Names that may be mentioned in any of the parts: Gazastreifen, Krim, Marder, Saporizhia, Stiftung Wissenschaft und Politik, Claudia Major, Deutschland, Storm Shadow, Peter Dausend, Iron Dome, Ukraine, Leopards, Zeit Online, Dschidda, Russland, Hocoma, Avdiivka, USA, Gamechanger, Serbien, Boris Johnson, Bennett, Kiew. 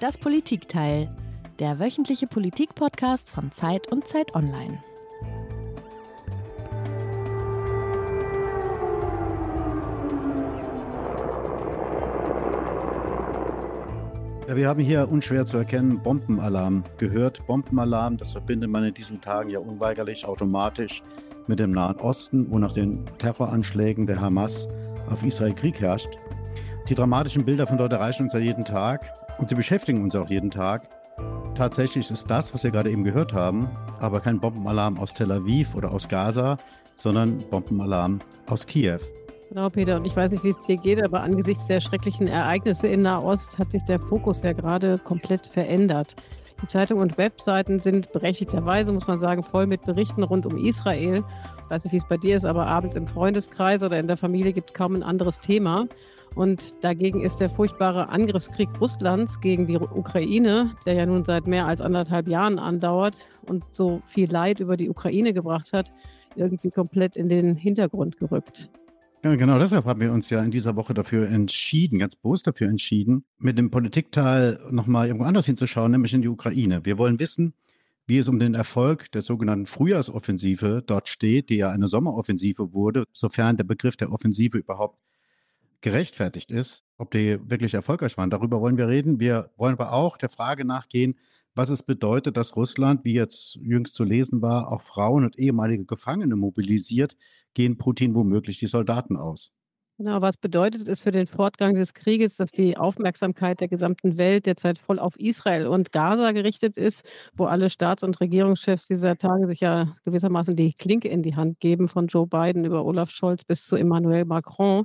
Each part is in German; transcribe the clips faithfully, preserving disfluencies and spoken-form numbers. Das Politikteil, der wöchentliche Politik-Podcast von Zeit und Zeit Online. Ja, wir haben hier unschwer zu erkennen Bombenalarm gehört. Bombenalarm, das verbindet man in diesen Tagen ja unweigerlich automatisch mit dem Nahen Osten, wo nach den Terroranschlägen der Hamas auf Israel Krieg herrscht. Die dramatischen Bilder von dort erreichen uns ja jeden Tag und sie beschäftigen uns auch jeden Tag. Tatsächlich ist das, was wir gerade eben gehört haben, aber kein Bombenalarm aus Tel Aviv oder aus Gaza, sondern Bombenalarm aus Kiew. Genau, Peter, und ich weiß nicht, wie es dir geht, aber angesichts der schrecklichen Ereignisse in Nahost hat sich der Fokus ja gerade komplett verändert. Die Zeitungen und Webseiten sind berechtigterweise, muss man sagen, voll mit Berichten rund um Israel. Ich weiß nicht, wie es bei dir ist, aber abends im Freundeskreis oder in der Familie gibt es kaum ein anderes Thema. Und dagegen ist der furchtbare Angriffskrieg Russlands gegen die Ukraine, der ja nun seit mehr als anderthalb Jahren andauert und so viel Leid über die Ukraine gebracht hat, irgendwie komplett in den Hintergrund gerückt. Ja, genau deshalb haben wir uns ja in dieser Woche dafür entschieden, ganz bewusst dafür entschieden, mit dem Politikteil nochmal irgendwo anders hinzuschauen, nämlich in die Ukraine. Wir wollen wissen, wie es um den Erfolg der sogenannten Frühjahrsoffensive dort steht, die ja eine Sommeroffensive wurde, sofern der Begriff der Offensive überhaupt gerechtfertigt ist, ob die wirklich erfolgreich waren. Darüber wollen wir reden. Wir wollen aber auch der Frage nachgehen, was es bedeutet, dass Russland, wie jetzt jüngst zu lesen war, auch Frauen und ehemalige Gefangene mobilisiert, gehen Putin womöglich die Soldaten aus. Genau, was bedeutet es für den Fortgang des Krieges, dass die Aufmerksamkeit der gesamten Welt derzeit voll auf Israel und Gaza gerichtet ist, wo alle Staats- und Regierungschefs dieser Tage sich ja gewissermaßen die Klinke in die Hand geben, von Joe Biden über Olaf Scholz bis zu Emmanuel Macron?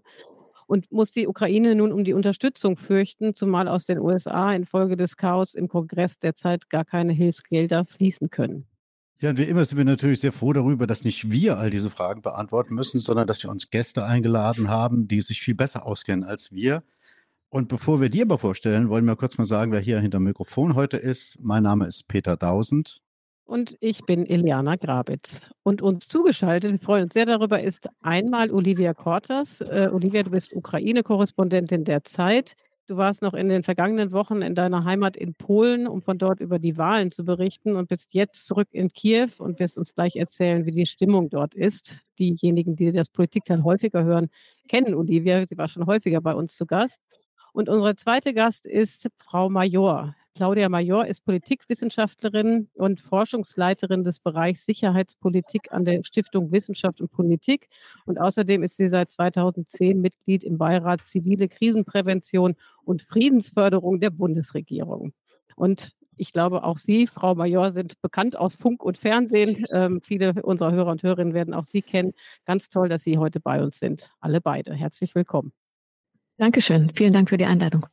Und muss die Ukraine nun um die Unterstützung fürchten, zumal aus den U S A infolge des Chaos im Kongress derzeit gar keine Hilfsgelder fließen können? Ja, und wie immer sind wir natürlich sehr froh darüber, dass nicht wir all diese Fragen beantworten müssen, sondern dass wir uns Gäste eingeladen haben, die sich viel besser auskennen als wir. Und bevor wir die aber vorstellen, wollen wir kurz mal sagen, wer hier hinterm Mikrofon heute ist. Mein Name ist Peter Dausend. Und ich bin Iliana Grabitz. Und uns zugeschaltet, wir freuen uns sehr darüber, ist einmal Olivia Kortas. Äh, Olivia, du bist Ukraine-Korrespondentin der Zeit. Du warst noch in den vergangenen Wochen in deiner Heimat in Polen, um von dort über die Wahlen zu berichten, und bist jetzt zurück in Kiew und wirst uns gleich erzählen, wie die Stimmung dort ist. Diejenigen, die das Politikteil häufiger hören, kennen Olivia. Sie war schon häufiger bei uns zu Gast. Und unsere zweite Gast ist Frau Major. Claudia Major ist Politikwissenschaftlerin und Forschungsleiterin des Bereichs Sicherheitspolitik an der Stiftung Wissenschaft und Politik. Und außerdem ist sie seit zweitausendzehn Mitglied im Beirat Zivile Krisenprävention und Friedensförderung der Bundesregierung. Und ich glaube, auch Sie, Frau Major, sind bekannt aus Funk und Fernsehen. Ähm, viele unserer Hörer und Hörerinnen werden auch Sie kennen. Ganz toll, dass Sie heute bei uns sind. Alle beide. Herzlich willkommen. Dankeschön. Vielen Dank für die Einladung.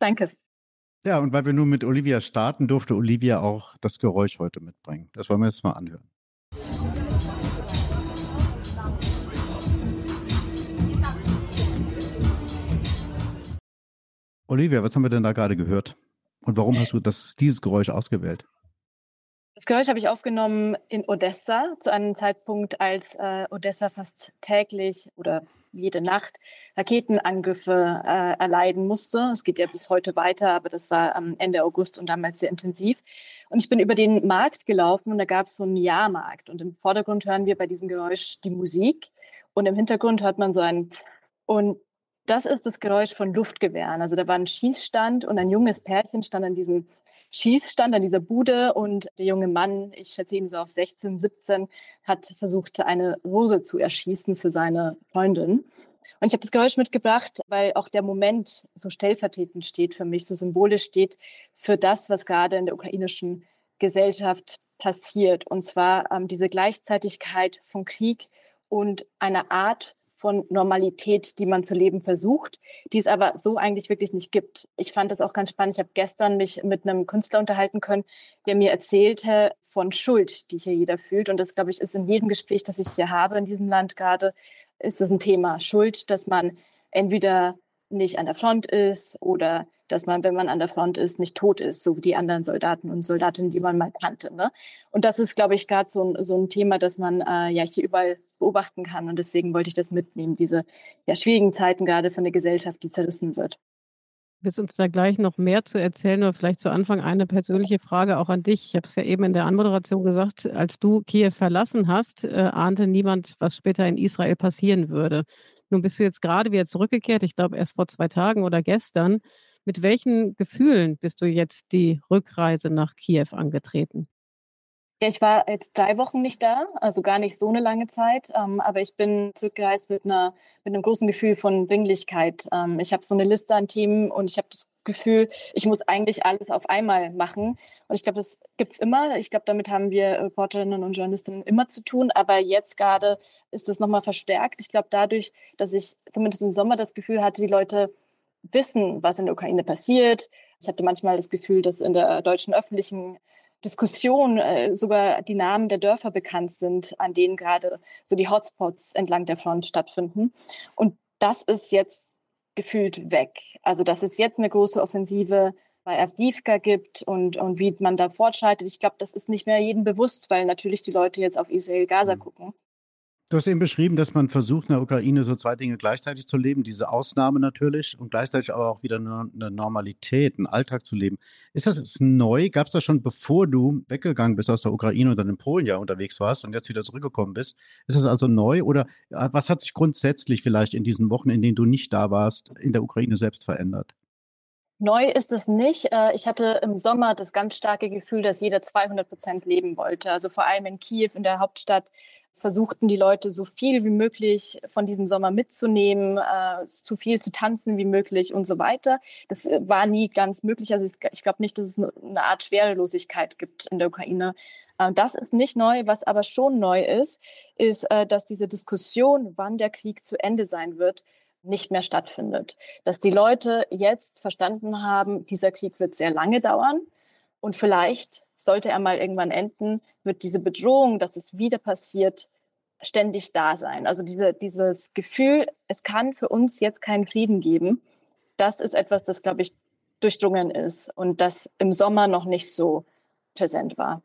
Danke. Ja, und weil wir nun mit Olivia starten, durfte Olivia auch das Geräusch heute mitbringen. Das wollen wir jetzt mal anhören. Olivia, was haben wir denn da gerade gehört? Und warum hast du das, dieses Geräusch ausgewählt? Das Geräusch habe ich aufgenommen in Odessa, zu einem Zeitpunkt, als äh, Odessa fast täglich oder jede Nacht Raketenangriffe äh, erleiden musste. Es geht ja bis heute weiter, aber das war am Ende August und damals sehr intensiv. Und ich bin über den Markt gelaufen und da gab es so einen Jahrmarkt. Und im Vordergrund hören wir bei diesem Geräusch die Musik und im Hintergrund hört man so ein Pff. Und das ist das Geräusch von Luftgewehren. Also da war ein Schießstand und ein junges Pärchen stand an diesem Schießstand, an dieser Bude, und der junge Mann, ich schätze ihn so auf sechzehn, siebzehn, hat versucht, eine Rose zu erschießen für seine Freundin. Und ich habe das Geräusch mitgebracht, weil auch der Moment so stellvertretend steht für mich, so symbolisch steht für das, was gerade in der ukrainischen Gesellschaft passiert. Und zwar ähm, diese Gleichzeitigkeit von Krieg und einer Art von Normalität, die man zu leben versucht, die es aber so eigentlich wirklich nicht gibt. Ich fand das auch ganz spannend. Ich habe gestern mich mit einem Künstler unterhalten können, der mir erzählte von Schuld, die hier jeder fühlt. Und das, glaube ich, ist in jedem Gespräch, das ich hier habe in diesem Land gerade, ist es ein Thema. Schuld, dass man entweder nicht an der Front ist oder dass man, wenn man an der Front ist, nicht tot ist, so wie die anderen Soldaten und Soldatinnen, die man mal kannte. Ne? Und das ist, glaube ich, gerade so, so ein Thema, das man äh, ja hier überall beobachten kann. Und deswegen wollte ich das mitnehmen, diese ja, schwierigen Zeiten gerade von der Gesellschaft, die zerrissen wird. Du wirst uns da gleich noch mehr zu erzählen, oder vielleicht zu Anfang eine persönliche Frage auch an dich. Ich habe es ja eben in der Anmoderation gesagt, als du Kiew verlassen hast, äh, ahnte niemand, was später in Israel passieren würde. Nun bist du jetzt gerade wieder zurückgekehrt, ich glaube erst vor zwei Tagen oder gestern. Mit welchen Gefühlen bist du jetzt die Rückreise nach Kiew angetreten? Ja, ich war jetzt drei Wochen nicht da, also gar nicht so eine lange Zeit. Ähm, aber ich bin zurückgereist mit, einer, mit einem großen Gefühl von Dringlichkeit. Ähm, ich habe so eine Liste an Themen und ich habe das Gefühl, ich muss eigentlich alles auf einmal machen. Und ich glaube, das gibt es immer. Ich glaube, damit haben wir Reporterinnen und Journalistinnen immer zu tun. Aber jetzt gerade ist das nochmal verstärkt. Ich glaube, dadurch, dass ich zumindest im Sommer das Gefühl hatte, die Leute wissen, was in der Ukraine passiert. Ich hatte manchmal das Gefühl, dass in der deutschen öffentlichen Diskussion äh, sogar die Namen der Dörfer bekannt sind, an denen gerade so die Hotspots entlang der Front stattfinden. Und das ist jetzt gefühlt weg. Also dass es jetzt eine große Offensive bei Avdiivka gibt und, und wie man da fortschreitet. Ich glaube, das ist nicht mehr jedem bewusst, weil natürlich die Leute jetzt auf Israel-Gaza gucken. Du hast eben beschrieben, dass man versucht, in der Ukraine so zwei Dinge gleichzeitig zu leben, diese Ausnahme natürlich und gleichzeitig aber auch wieder eine Normalität, einen Alltag zu leben. Ist das neu? Gab es das schon, bevor du weggegangen bist aus der Ukraine und dann in Polen ja unterwegs warst und jetzt wieder zurückgekommen bist? Ist das also neu oder was hat sich grundsätzlich vielleicht in diesen Wochen, in denen du nicht da warst, in der Ukraine selbst verändert? Neu ist es nicht. Ich hatte im Sommer das ganz starke Gefühl, dass jeder zweihundert Prozent leben wollte. Also vor allem in Kiew, in der Hauptstadt, versuchten die Leute so viel wie möglich von diesem Sommer mitzunehmen, äh, zu viel zu tanzen wie möglich und so weiter. Das war nie ganz möglich. Also ich glaube nicht, dass es eine Art Schwerelosigkeit gibt in der Ukraine. Äh, das ist nicht neu. Was aber schon neu ist, ist, äh, dass diese Diskussion, wann der Krieg zu Ende sein wird, nicht mehr stattfindet. Dass die Leute jetzt verstanden haben, dieser Krieg wird sehr lange dauern und vielleicht sollte er mal irgendwann enden, wird diese Bedrohung, dass es wieder passiert, ständig da sein. Also diese, dieses Gefühl, es kann für uns jetzt keinen Frieden geben, das ist etwas, das, glaube ich, durchdrungen ist und das im Sommer noch nicht so präsent war.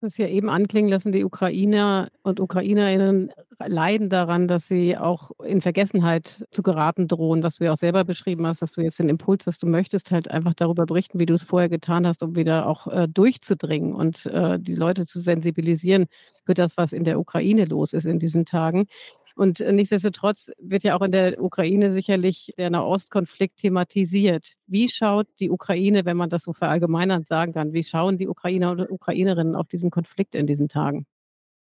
Das ist ja eben anklingen lassen, die Ukrainer und Ukrainerinnen leiden daran, dass sie auch in Vergessenheit zu geraten drohen, was du ja auch selber beschrieben hast, dass du jetzt den Impuls, dass du möchtest, halt einfach darüber berichten, wie du es vorher getan hast, um wieder auch äh, durchzudringen und äh, die Leute zu sensibilisieren für das, was in der Ukraine los ist in diesen Tagen. Und nichtsdestotrotz wird ja auch in der Ukraine sicherlich der Nahostkonflikt thematisiert. Wie schaut die Ukraine, wenn man das so verallgemeinernd sagen kann, wie schauen die Ukrainer und Ukrainerinnen auf diesen Konflikt in diesen Tagen?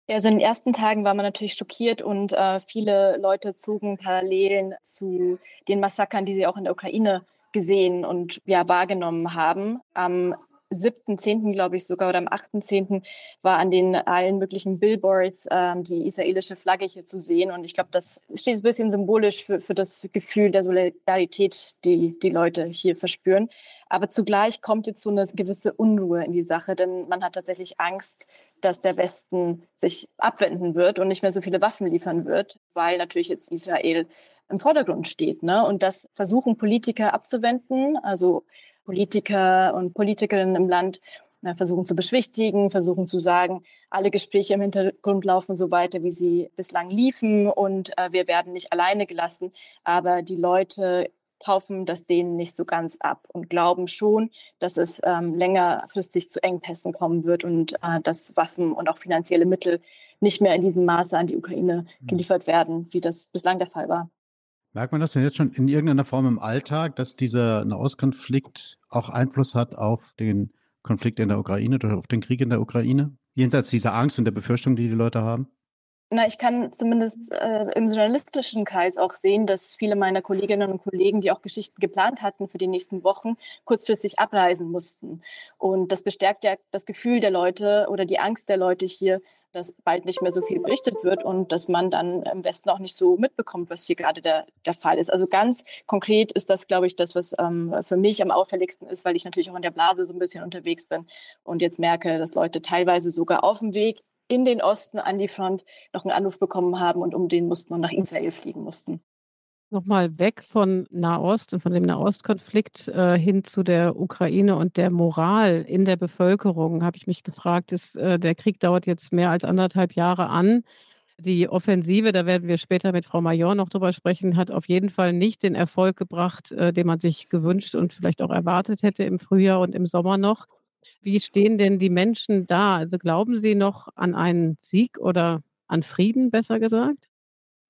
Also in den ersten Tagen war man natürlich schockiert und äh, viele Leute zogen Parallelen zu den Massakern, die sie auch in der Ukraine gesehen und ja, wahrgenommen haben. Am siebten Zehnten glaube ich sogar oder am achten Zehnten war an den allen möglichen Billboards äh, die israelische Flagge hier zu sehen und ich glaube, das steht ein bisschen symbolisch für, für das Gefühl der Solidarität, die die Leute hier verspüren. Aber zugleich kommt jetzt so eine gewisse Unruhe in die Sache, denn man hat tatsächlich Angst, dass der Westen sich abwenden wird und nicht mehr so viele Waffen liefern wird, weil natürlich jetzt Israel im Vordergrund steht, ne? Und das versuchen Politiker abzuwenden, also Politiker und Politikerinnen im Land versuchen zu beschwichtigen, versuchen zu sagen, alle Gespräche im Hintergrund laufen so weiter, wie sie bislang liefen und wir werden nicht alleine gelassen. Aber die Leute kaufen das denen nicht so ganz ab und glauben schon, dass es ähm, längerfristig zu Engpässen kommen wird und äh, dass Waffen und auch finanzielle Mittel nicht mehr in diesem Maße an die Ukraine geliefert werden, wie das bislang der Fall war. Merkt man das denn jetzt schon in irgendeiner Form im Alltag, dass dieser Nahostkonflikt auch Einfluss hat auf den Konflikt in der Ukraine oder auf den Krieg in der Ukraine? Jenseits dieser Angst und der Befürchtung, die die Leute haben? Na, ich kann zumindest äh, im journalistischen Kreis auch sehen, dass viele meiner Kolleginnen und Kollegen, die auch Geschichten geplant hatten für die nächsten Wochen, kurzfristig abreisen mussten. Und das bestärkt ja das Gefühl der Leute oder die Angst der Leute hier, dass bald nicht mehr so viel berichtet wird und dass man dann im Westen auch nicht so mitbekommt, was hier gerade der, der Fall ist. Also ganz konkret ist das, glaube ich, das, was ähm, für mich am auffälligsten ist, weil ich natürlich auch in der Blase so ein bisschen unterwegs bin und jetzt merke, dass Leute teilweise sogar auf dem Weg in den Osten an die Front noch einen Anruf bekommen haben und um den mussten und nach Israel fliegen mussten. nochmal weg von Nahost und von dem Nahostkonflikt äh, hin zu der Ukraine und der Moral in der Bevölkerung, habe ich mich gefragt, ist, äh, der Krieg dauert jetzt mehr als anderthalb Jahre an. Die Offensive, da werden wir später mit Frau Major noch drüber sprechen, hat auf jeden Fall nicht den Erfolg gebracht, äh, den man sich gewünscht und vielleicht auch erwartet hätte im Frühjahr und im Sommer noch. Wie stehen denn die Menschen da? Also glauben Sie noch an einen Sieg oder an Frieden, besser gesagt?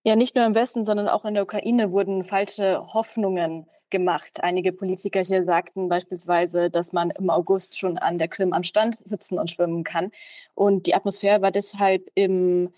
Ja, nicht nur im Westen, sondern auch in der Ukraine wurden falsche Hoffnungen gemacht. Einige Politiker hier sagten beispielsweise, dass man im August schon an der Krim am Strand sitzen und schwimmen kann. Und die Atmosphäre war deshalb im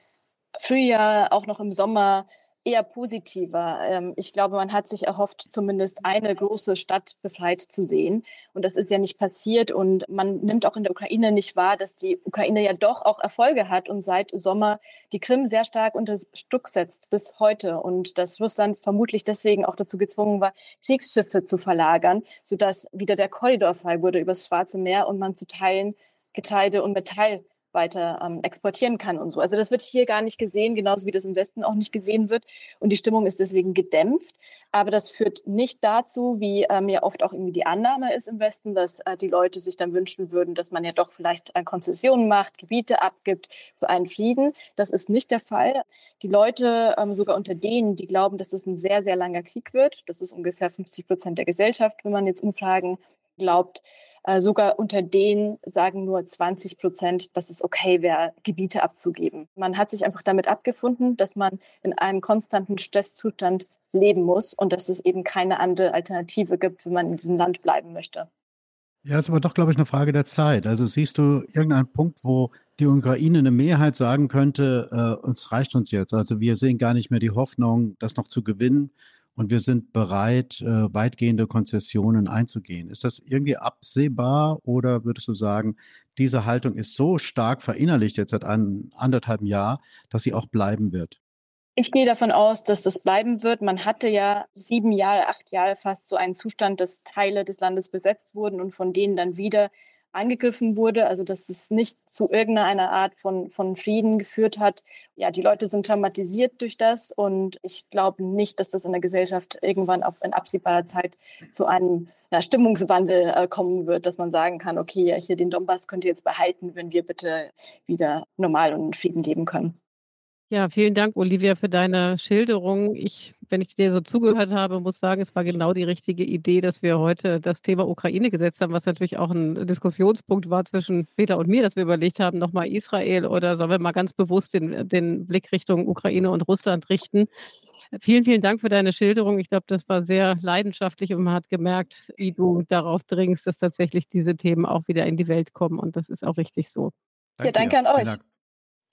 Frühjahr, auch noch im Sommer, eher positiver. Ich glaube, man hat sich erhofft, zumindest eine große Stadt befreit zu sehen. Und das ist ja nicht passiert. Und man nimmt auch in der Ukraine nicht wahr, dass die Ukraine ja doch auch Erfolge hat und seit Sommer die Krim sehr stark unter Druck setzt bis heute. Und dass Russland vermutlich deswegen auch dazu gezwungen war, Kriegsschiffe zu verlagern, sodass wieder der Korridor frei wurde übers Schwarze Meer und man zu Teilen Getreide und Metall weiter ähm, exportieren kann und so. Also das wird hier gar nicht gesehen, genauso wie das im Westen auch nicht gesehen wird. Und die Stimmung ist deswegen gedämpft. Aber das führt nicht dazu, wie ähm, ja oft auch irgendwie die Annahme ist im Westen, dass äh, die Leute sich dann wünschen würden, dass man ja doch vielleicht äh, Konzessionen macht, Gebiete abgibt für einen Frieden. Das ist nicht der Fall. Die Leute, ähm, sogar unter denen, die glauben, dass es ein sehr, sehr langer Krieg wird, das ist ungefähr fünfzig Prozent der Gesellschaft, wenn man jetzt Umfragen glaubt, äh, sogar unter denen sagen nur zwanzig Prozent, dass es okay wäre, Gebiete abzugeben. Man hat sich einfach damit abgefunden, dass man in einem konstanten Stresszustand leben muss und dass es eben keine andere Alternative gibt, wenn man in diesem Land bleiben möchte. Ja, ist aber doch, glaube ich, eine Frage der Zeit. Also siehst du irgendeinen Punkt, wo die Ukraine eine Mehrheit sagen könnte, äh, uns reicht uns jetzt. Also wir sehen gar nicht mehr die Hoffnung, das noch zu gewinnen. Und wir sind bereit, weitgehende Konzessionen einzugehen. Ist das irgendwie absehbar oder würdest du sagen, diese Haltung ist so stark verinnerlicht jetzt seit einem anderthalben Jahr, dass sie auch bleiben wird? Ich gehe davon aus, dass das bleiben wird. Man hatte ja sieben Jahre, acht Jahre fast so einen Zustand, dass Teile des Landes besetzt wurden und von denen dann wieder angegriffen wurde, also dass es nicht zu irgendeiner Art von, von Frieden geführt hat. Ja, die Leute sind traumatisiert durch das und ich glaube nicht, dass das in der Gesellschaft irgendwann auch in absehbarer Zeit zu einem ja, Stimmungswandel äh, kommen wird, dass man sagen kann, okay, ja, hier den Donbass könnt ihr jetzt behalten, wenn wir bitte wieder normal und in Frieden leben können. Ja, vielen Dank, Olivia, für deine Schilderung. Ich, wenn ich dir so zugehört habe, muss sagen, es war genau die richtige Idee, dass wir heute das Thema Ukraine gesetzt haben, was natürlich auch ein Diskussionspunkt war zwischen Peter und mir, dass wir überlegt haben, nochmal Israel oder sollen wir mal ganz bewusst den, den Blick Richtung Ukraine und Russland richten. Vielen, vielen Dank für deine Schilderung. Ich glaube, das war sehr leidenschaftlich und man hat gemerkt, wie du darauf dringst, dass tatsächlich diese Themen auch wieder in die Welt kommen und das ist auch richtig so. Danke, ja, danke an euch.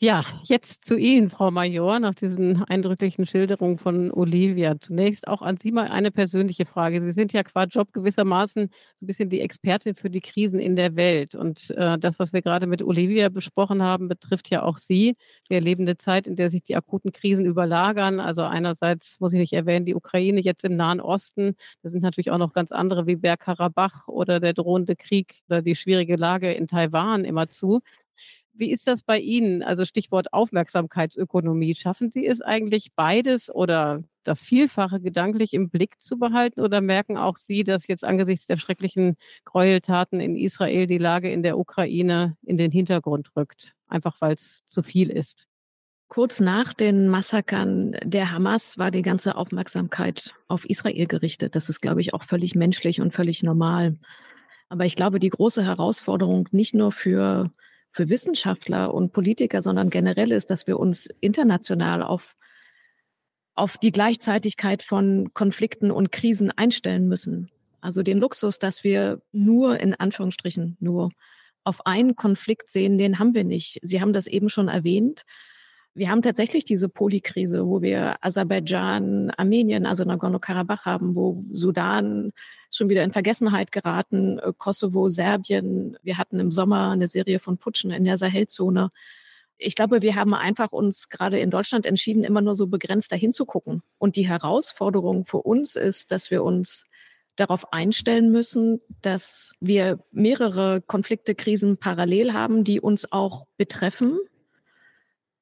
Ja, jetzt zu Ihnen, Frau Major, nach diesen eindrücklichen Schilderungen von Olivia. Zunächst auch an Sie mal eine persönliche Frage. Sie sind ja qua Job gewissermaßen so ein bisschen die Expertin für die Krisen in der Welt. Und äh, das, was wir gerade mit Olivia besprochen haben, betrifft ja auch Sie. Wir erleben eine Zeit, in der sich die akuten Krisen überlagern. Also einerseits, muss ich nicht erwähnen, die Ukraine jetzt im Nahen Osten. Da sind natürlich auch noch ganz andere wie Bergkarabach oder der drohende Krieg oder die schwierige Lage in Taiwan immerzu. Wie ist das bei Ihnen? Also Stichwort Aufmerksamkeitsökonomie. Schaffen Sie es eigentlich, beides oder das Vielfache gedanklich im Blick zu behalten? Oder merken auch Sie, dass jetzt angesichts der schrecklichen Gräueltaten in Israel die Lage in der Ukraine in den Hintergrund rückt? Einfach weil es zu viel ist. Kurz nach den Massakern der Hamas war die ganze Aufmerksamkeit auf Israel gerichtet. Das ist, glaube ich, auch völlig menschlich und völlig normal. Aber ich glaube, die große Herausforderung nicht nur für für Wissenschaftler und Politiker, sondern generell ist, dass wir uns international auf, auf die Gleichzeitigkeit von Konflikten und Krisen einstellen müssen. Also den Luxus, dass wir nur, in Anführungsstrichen, nur auf einen Konflikt sehen, den haben wir nicht. Sie haben das eben schon erwähnt. Wir haben tatsächlich diese Polikrise, wo wir Aserbaidschan, Armenien, also Nagorno-Karabach haben, wo Sudan schon wieder in Vergessenheit geraten, Kosovo, Serbien. Wir hatten im Sommer eine Serie von Putschen in der Sahelzone. Ich glaube, wir haben einfach uns gerade in Deutschland entschieden, immer nur so begrenzt dahin zu gucken. Und die Herausforderung für uns ist, dass wir uns darauf einstellen müssen, dass wir mehrere Konflikte, Krisen parallel haben, die uns auch betreffen.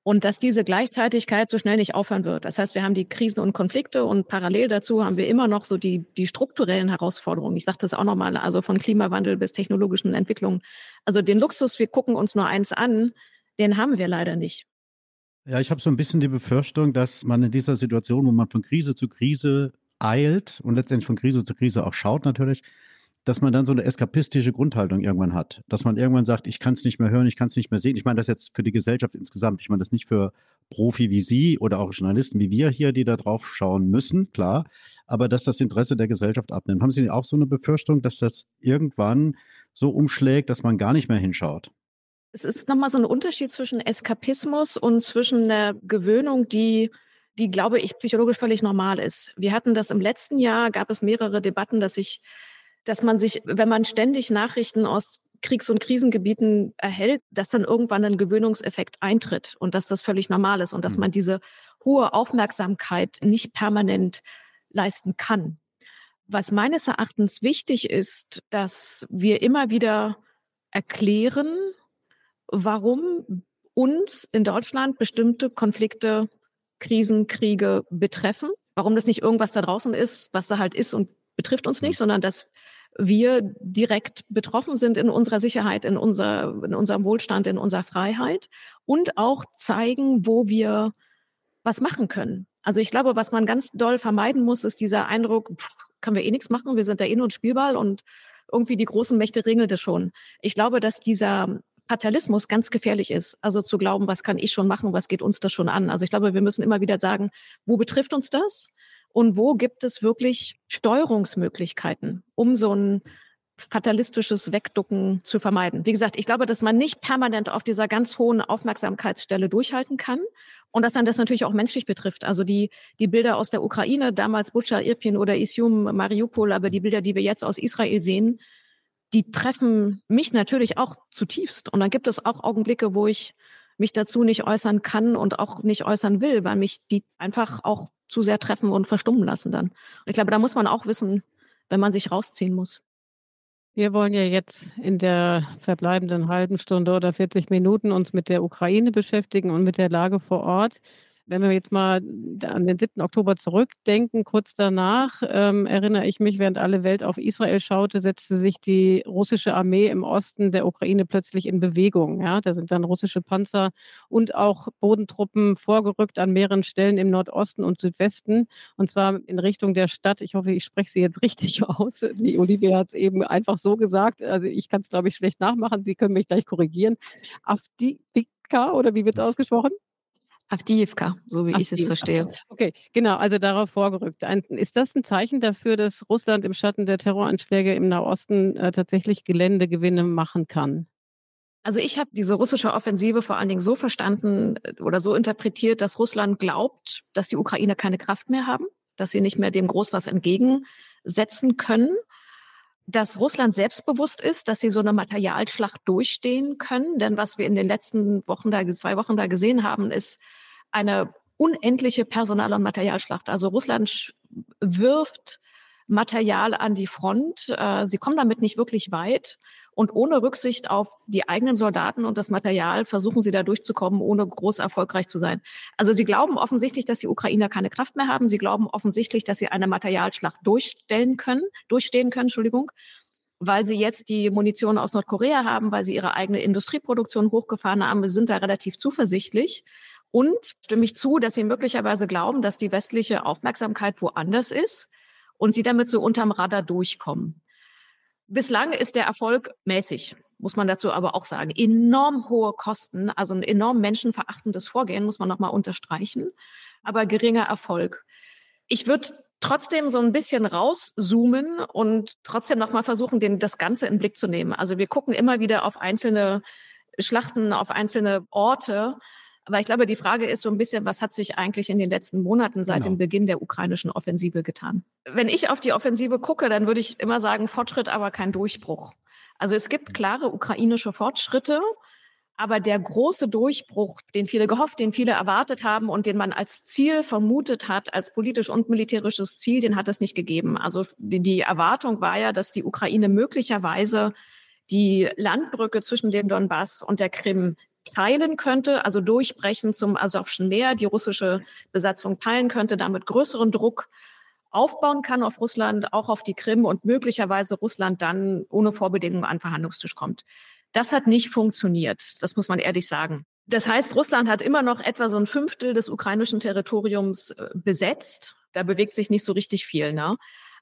und dass diese Gleichzeitigkeit so schnell nicht aufhören wird. Das heißt, wir haben die Krisen und Konflikte und parallel dazu haben wir immer noch so die, die strukturellen Herausforderungen. Ich sagte das auch nochmal, also von Klimawandel bis technologischen Entwicklungen. Also den Luxus, wir gucken uns nur eins an, den haben wir leider nicht. Ja, ich habe so ein bisschen die Befürchtung, dass man in dieser Situation, wo man von Krise zu Krise eilt und letztendlich von Krise zu Krise auch schaut natürlich, dass man dann so eine eskapistische Grundhaltung irgendwann hat. Dass man irgendwann sagt, ich kann es nicht mehr hören, ich kann es nicht mehr sehen. Ich meine das jetzt für die Gesellschaft insgesamt. Ich meine das nicht für Profi wie Sie oder auch Journalisten wie wir hier, die da drauf schauen müssen, klar. Aber dass das Interesse der Gesellschaft abnimmt. Haben Sie auch so eine Befürchtung, dass das irgendwann so umschlägt, dass man gar nicht mehr hinschaut? Es ist nochmal so ein Unterschied zwischen Eskapismus und zwischen einer Gewöhnung, die... die, glaube ich, psychologisch völlig normal ist. Wir hatten das im letzten Jahr, gab es mehrere Debatten, dass ich, dass man sich, wenn man ständig Nachrichten aus Kriegs- und Krisengebieten erhält, dass dann irgendwann ein Gewöhnungseffekt eintritt und dass das völlig normal ist und dass man diese hohe Aufmerksamkeit nicht permanent leisten kann. Was meines Erachtens wichtig ist, dass wir immer wieder erklären, warum uns in Deutschland bestimmte Konflikte, Krisen, Kriege betreffen, warum das nicht irgendwas da draußen ist, was da halt ist und betrifft uns nicht, sondern dass wir direkt betroffen sind in unserer Sicherheit, in, unser, in unserem Wohlstand, in unserer Freiheit und auch zeigen, wo wir was machen können. Also ich glaube, was man ganz doll vermeiden muss, ist dieser Eindruck, pff, können wir eh nichts machen, wir sind da eh nur ein Spielball und irgendwie die großen Mächte regeln das schon. Ich glaube, dass dieser Fatalismus ganz gefährlich ist. Also zu glauben, was kann ich schon machen, was geht uns das schon an? Also ich glaube, wir müssen immer wieder sagen, wo betrifft uns das? Und wo gibt es wirklich Steuerungsmöglichkeiten, um so ein fatalistisches Wegducken zu vermeiden? Wie gesagt, ich glaube, dass man nicht permanent auf dieser ganz hohen Aufmerksamkeitsstelle durchhalten kann und dass dann das natürlich auch menschlich betrifft. Also die, die Bilder aus der Ukraine, damals Butscha, Irpin oder Isium, Mariupol, aber die Bilder, die wir jetzt aus Israel sehen, die treffen mich natürlich auch zutiefst. Und dann gibt es auch Augenblicke, wo ich mich dazu nicht äußern kann und auch nicht äußern will, weil mich die einfach auch zu sehr treffen und verstummen lassen dann. Und ich glaube, da muss man auch wissen, wenn man sich rausziehen muss. Wir wollen ja jetzt in der verbleibenden halben Stunde oder vierzig Minuten uns mit der Ukraine beschäftigen und mit der Lage vor Ort. Wenn wir jetzt mal an den siebten Oktober zurückdenken, kurz danach, ähm, erinnere ich mich, während alle Welt auf Israel schaute, setzte sich die russische Armee im Osten der Ukraine plötzlich in Bewegung. Ja? Da sind dann russische Panzer und auch Bodentruppen vorgerückt an mehreren Stellen im Nordosten und Südwesten. Und zwar in Richtung der Stadt, ich hoffe, ich spreche sie jetzt richtig aus. Die Olivia hat es eben einfach so gesagt. Also ich kann es, glaube ich, schlecht nachmachen. Sie können mich gleich korrigieren. Avdiivka, oder wie wird ausgesprochen? Avdiivka, so wie ich es verstehe. Okay, genau, also darauf vorgerückt. Ein, ist das ein Zeichen dafür, dass Russland im Schatten der Terroranschläge im Nahosten äh, tatsächlich Geländegewinne machen kann? Also ich habe diese russische Offensive vor allen Dingen so verstanden oder so interpretiert, dass Russland glaubt, dass die Ukrainer keine Kraft mehr haben, dass sie nicht mehr dem groß was entgegensetzen können, dass Russland selbstbewusst ist, dass sie so eine Materialschlacht durchstehen können. Denn was wir in den letzten Wochen da, zwei Wochen da gesehen haben, ist eine unendliche Personal- und Materialschlacht. Also Russland wirft Material an die Front. Sie kommen damit nicht wirklich weit. Und ohne Rücksicht auf die eigenen Soldaten und das Material versuchen sie da durchzukommen, ohne groß erfolgreich zu sein. Also sie glauben offensichtlich, dass die Ukrainer keine Kraft mehr haben. Sie glauben offensichtlich, dass sie eine Materialschlacht durchstellen können, durchstehen können, Entschuldigung, weil sie jetzt die Munition aus Nordkorea haben, weil sie ihre eigene Industrieproduktion hochgefahren haben. Wir sind da relativ zuversichtlich. Und stimme ich zu, dass sie möglicherweise glauben, dass die westliche Aufmerksamkeit woanders ist und sie damit so unterm Radar durchkommen. Bislang ist der Erfolg mäßig, muss man dazu aber auch sagen. Enorm hohe Kosten, also ein enorm menschenverachtendes Vorgehen, muss man nochmal unterstreichen, aber geringer Erfolg. Ich würde trotzdem so ein bisschen rauszoomen und trotzdem nochmal versuchen, den, das Ganze in den Blick zu nehmen. Also wir gucken immer wieder auf einzelne Schlachten, auf einzelne Orte. Aber ich glaube, die Frage ist so ein bisschen, was hat sich eigentlich in den letzten Monaten seit genau. dem Beginn der ukrainischen Offensive getan? Wenn ich auf die Offensive gucke, dann würde ich immer sagen, Fortschritt, aber kein Durchbruch. Also es gibt klare ukrainische Fortschritte, aber der große Durchbruch, den viele gehofft, den viele erwartet haben und den man als Ziel vermutet hat, als politisch und militärisches Ziel, den hat es nicht gegeben. Also die, die Erwartung war ja, dass die Ukraine möglicherweise die Landbrücke zwischen dem Donbass und der Krim teilen könnte, also durchbrechen zum Asowschen Meer, die russische Besatzung teilen könnte, damit größeren Druck aufbauen kann auf Russland, auch auf die Krim und möglicherweise Russland dann ohne Vorbedingungen an den Verhandlungstisch kommt. Das hat nicht funktioniert, das muss man ehrlich sagen. Das heißt, Russland hat immer noch etwa so ein Fünftel des ukrainischen Territoriums besetzt. Da bewegt sich nicht so richtig viel, ne?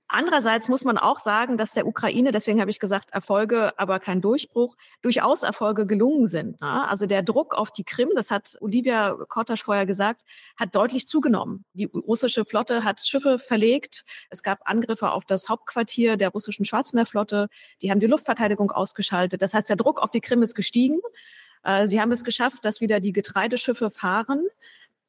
Andererseits muss man auch sagen, dass der Ukraine, deswegen habe ich gesagt, Erfolge, aber kein Durchbruch, durchaus Erfolge gelungen sind. Ne? Also der Druck auf die Krim, das hat Olivia Kortas vorher gesagt, hat deutlich zugenommen. Die russische Flotte hat Schiffe verlegt. Es gab Angriffe auf das Hauptquartier der russischen Schwarzmeerflotte. Die haben die Luftverteidigung ausgeschaltet. Das heißt, der Druck auf die Krim ist gestiegen. Sie haben es geschafft, dass wieder die Getreideschiffe fahren.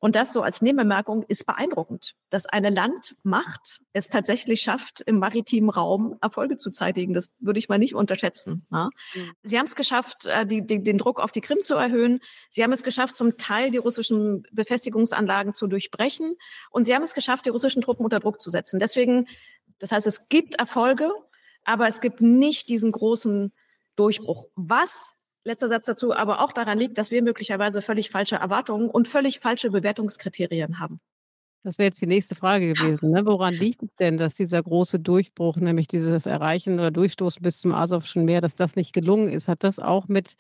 Und das so als Nebenbemerkung ist beeindruckend, dass eine Landmacht es tatsächlich schafft, im maritimen Raum Erfolge zu zeitigen. Das würde ich mal nicht unterschätzen. Ne? Mhm. Sie haben es geschafft, die, die, den Druck auf die Krim zu erhöhen. Sie haben es geschafft, zum Teil die russischen Befestigungsanlagen zu durchbrechen. Und sie haben es geschafft, die russischen Truppen unter Druck zu setzen. Deswegen, das heißt, es gibt Erfolge, aber es gibt nicht diesen großen Durchbruch. Was Letzter Satz dazu, aber auch daran liegt, dass wir möglicherweise völlig falsche Erwartungen und völlig falsche Bewertungskriterien haben. Das wäre jetzt die nächste Frage gewesen. Ne? Woran liegt es denn, dass dieser große Durchbruch, nämlich dieses Erreichen oder Durchstoßen bis zum Asowschen Meer, dass das nicht gelungen ist? Hat das auch mit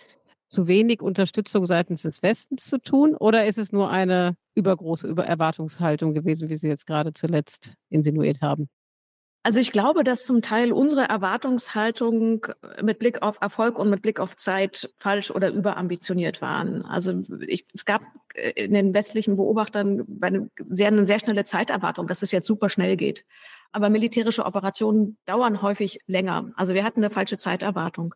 zu wenig Unterstützung seitens des Westens zu tun? Oder ist es nur eine übergroße Erwartungshaltung gewesen, wie Sie jetzt gerade zuletzt insinuiert haben? Also ich glaube, dass zum Teil unsere Erwartungshaltung mit Blick auf Erfolg und mit Blick auf Zeit falsch oder überambitioniert waren. Also ich, es gab in den westlichen Beobachtern eine sehr, eine sehr schnelle Zeiterwartung, dass es jetzt super schnell geht. Aber militärische Operationen dauern häufig länger. Also wir hatten eine falsche Zeiterwartung.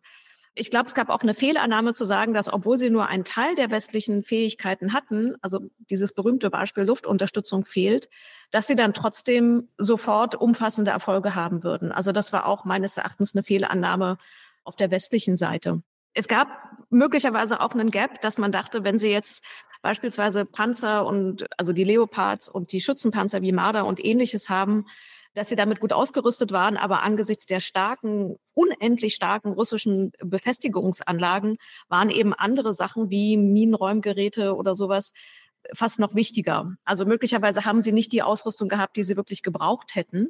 Ich glaube, es gab auch eine Fehlannahme zu sagen, dass obwohl sie nur einen Teil der westlichen Fähigkeiten hatten, also dieses berühmte Beispiel Luftunterstützung fehlt, dass sie dann trotzdem sofort umfassende Erfolge haben würden. Also das war auch meines Erachtens eine Fehlannahme auf der westlichen Seite. Es gab möglicherweise auch einen Gap, dass man dachte, wenn sie jetzt beispielsweise Panzer und also die Leopards und die Schützenpanzer wie Marder und ähnliches haben, dass wir damit gut ausgerüstet waren, aber angesichts der starken, unendlich starken russischen Befestigungsanlagen waren eben andere Sachen wie Minenräumgeräte oder sowas fast noch wichtiger. Also möglicherweise haben sie nicht die Ausrüstung gehabt, die sie wirklich gebraucht hätten.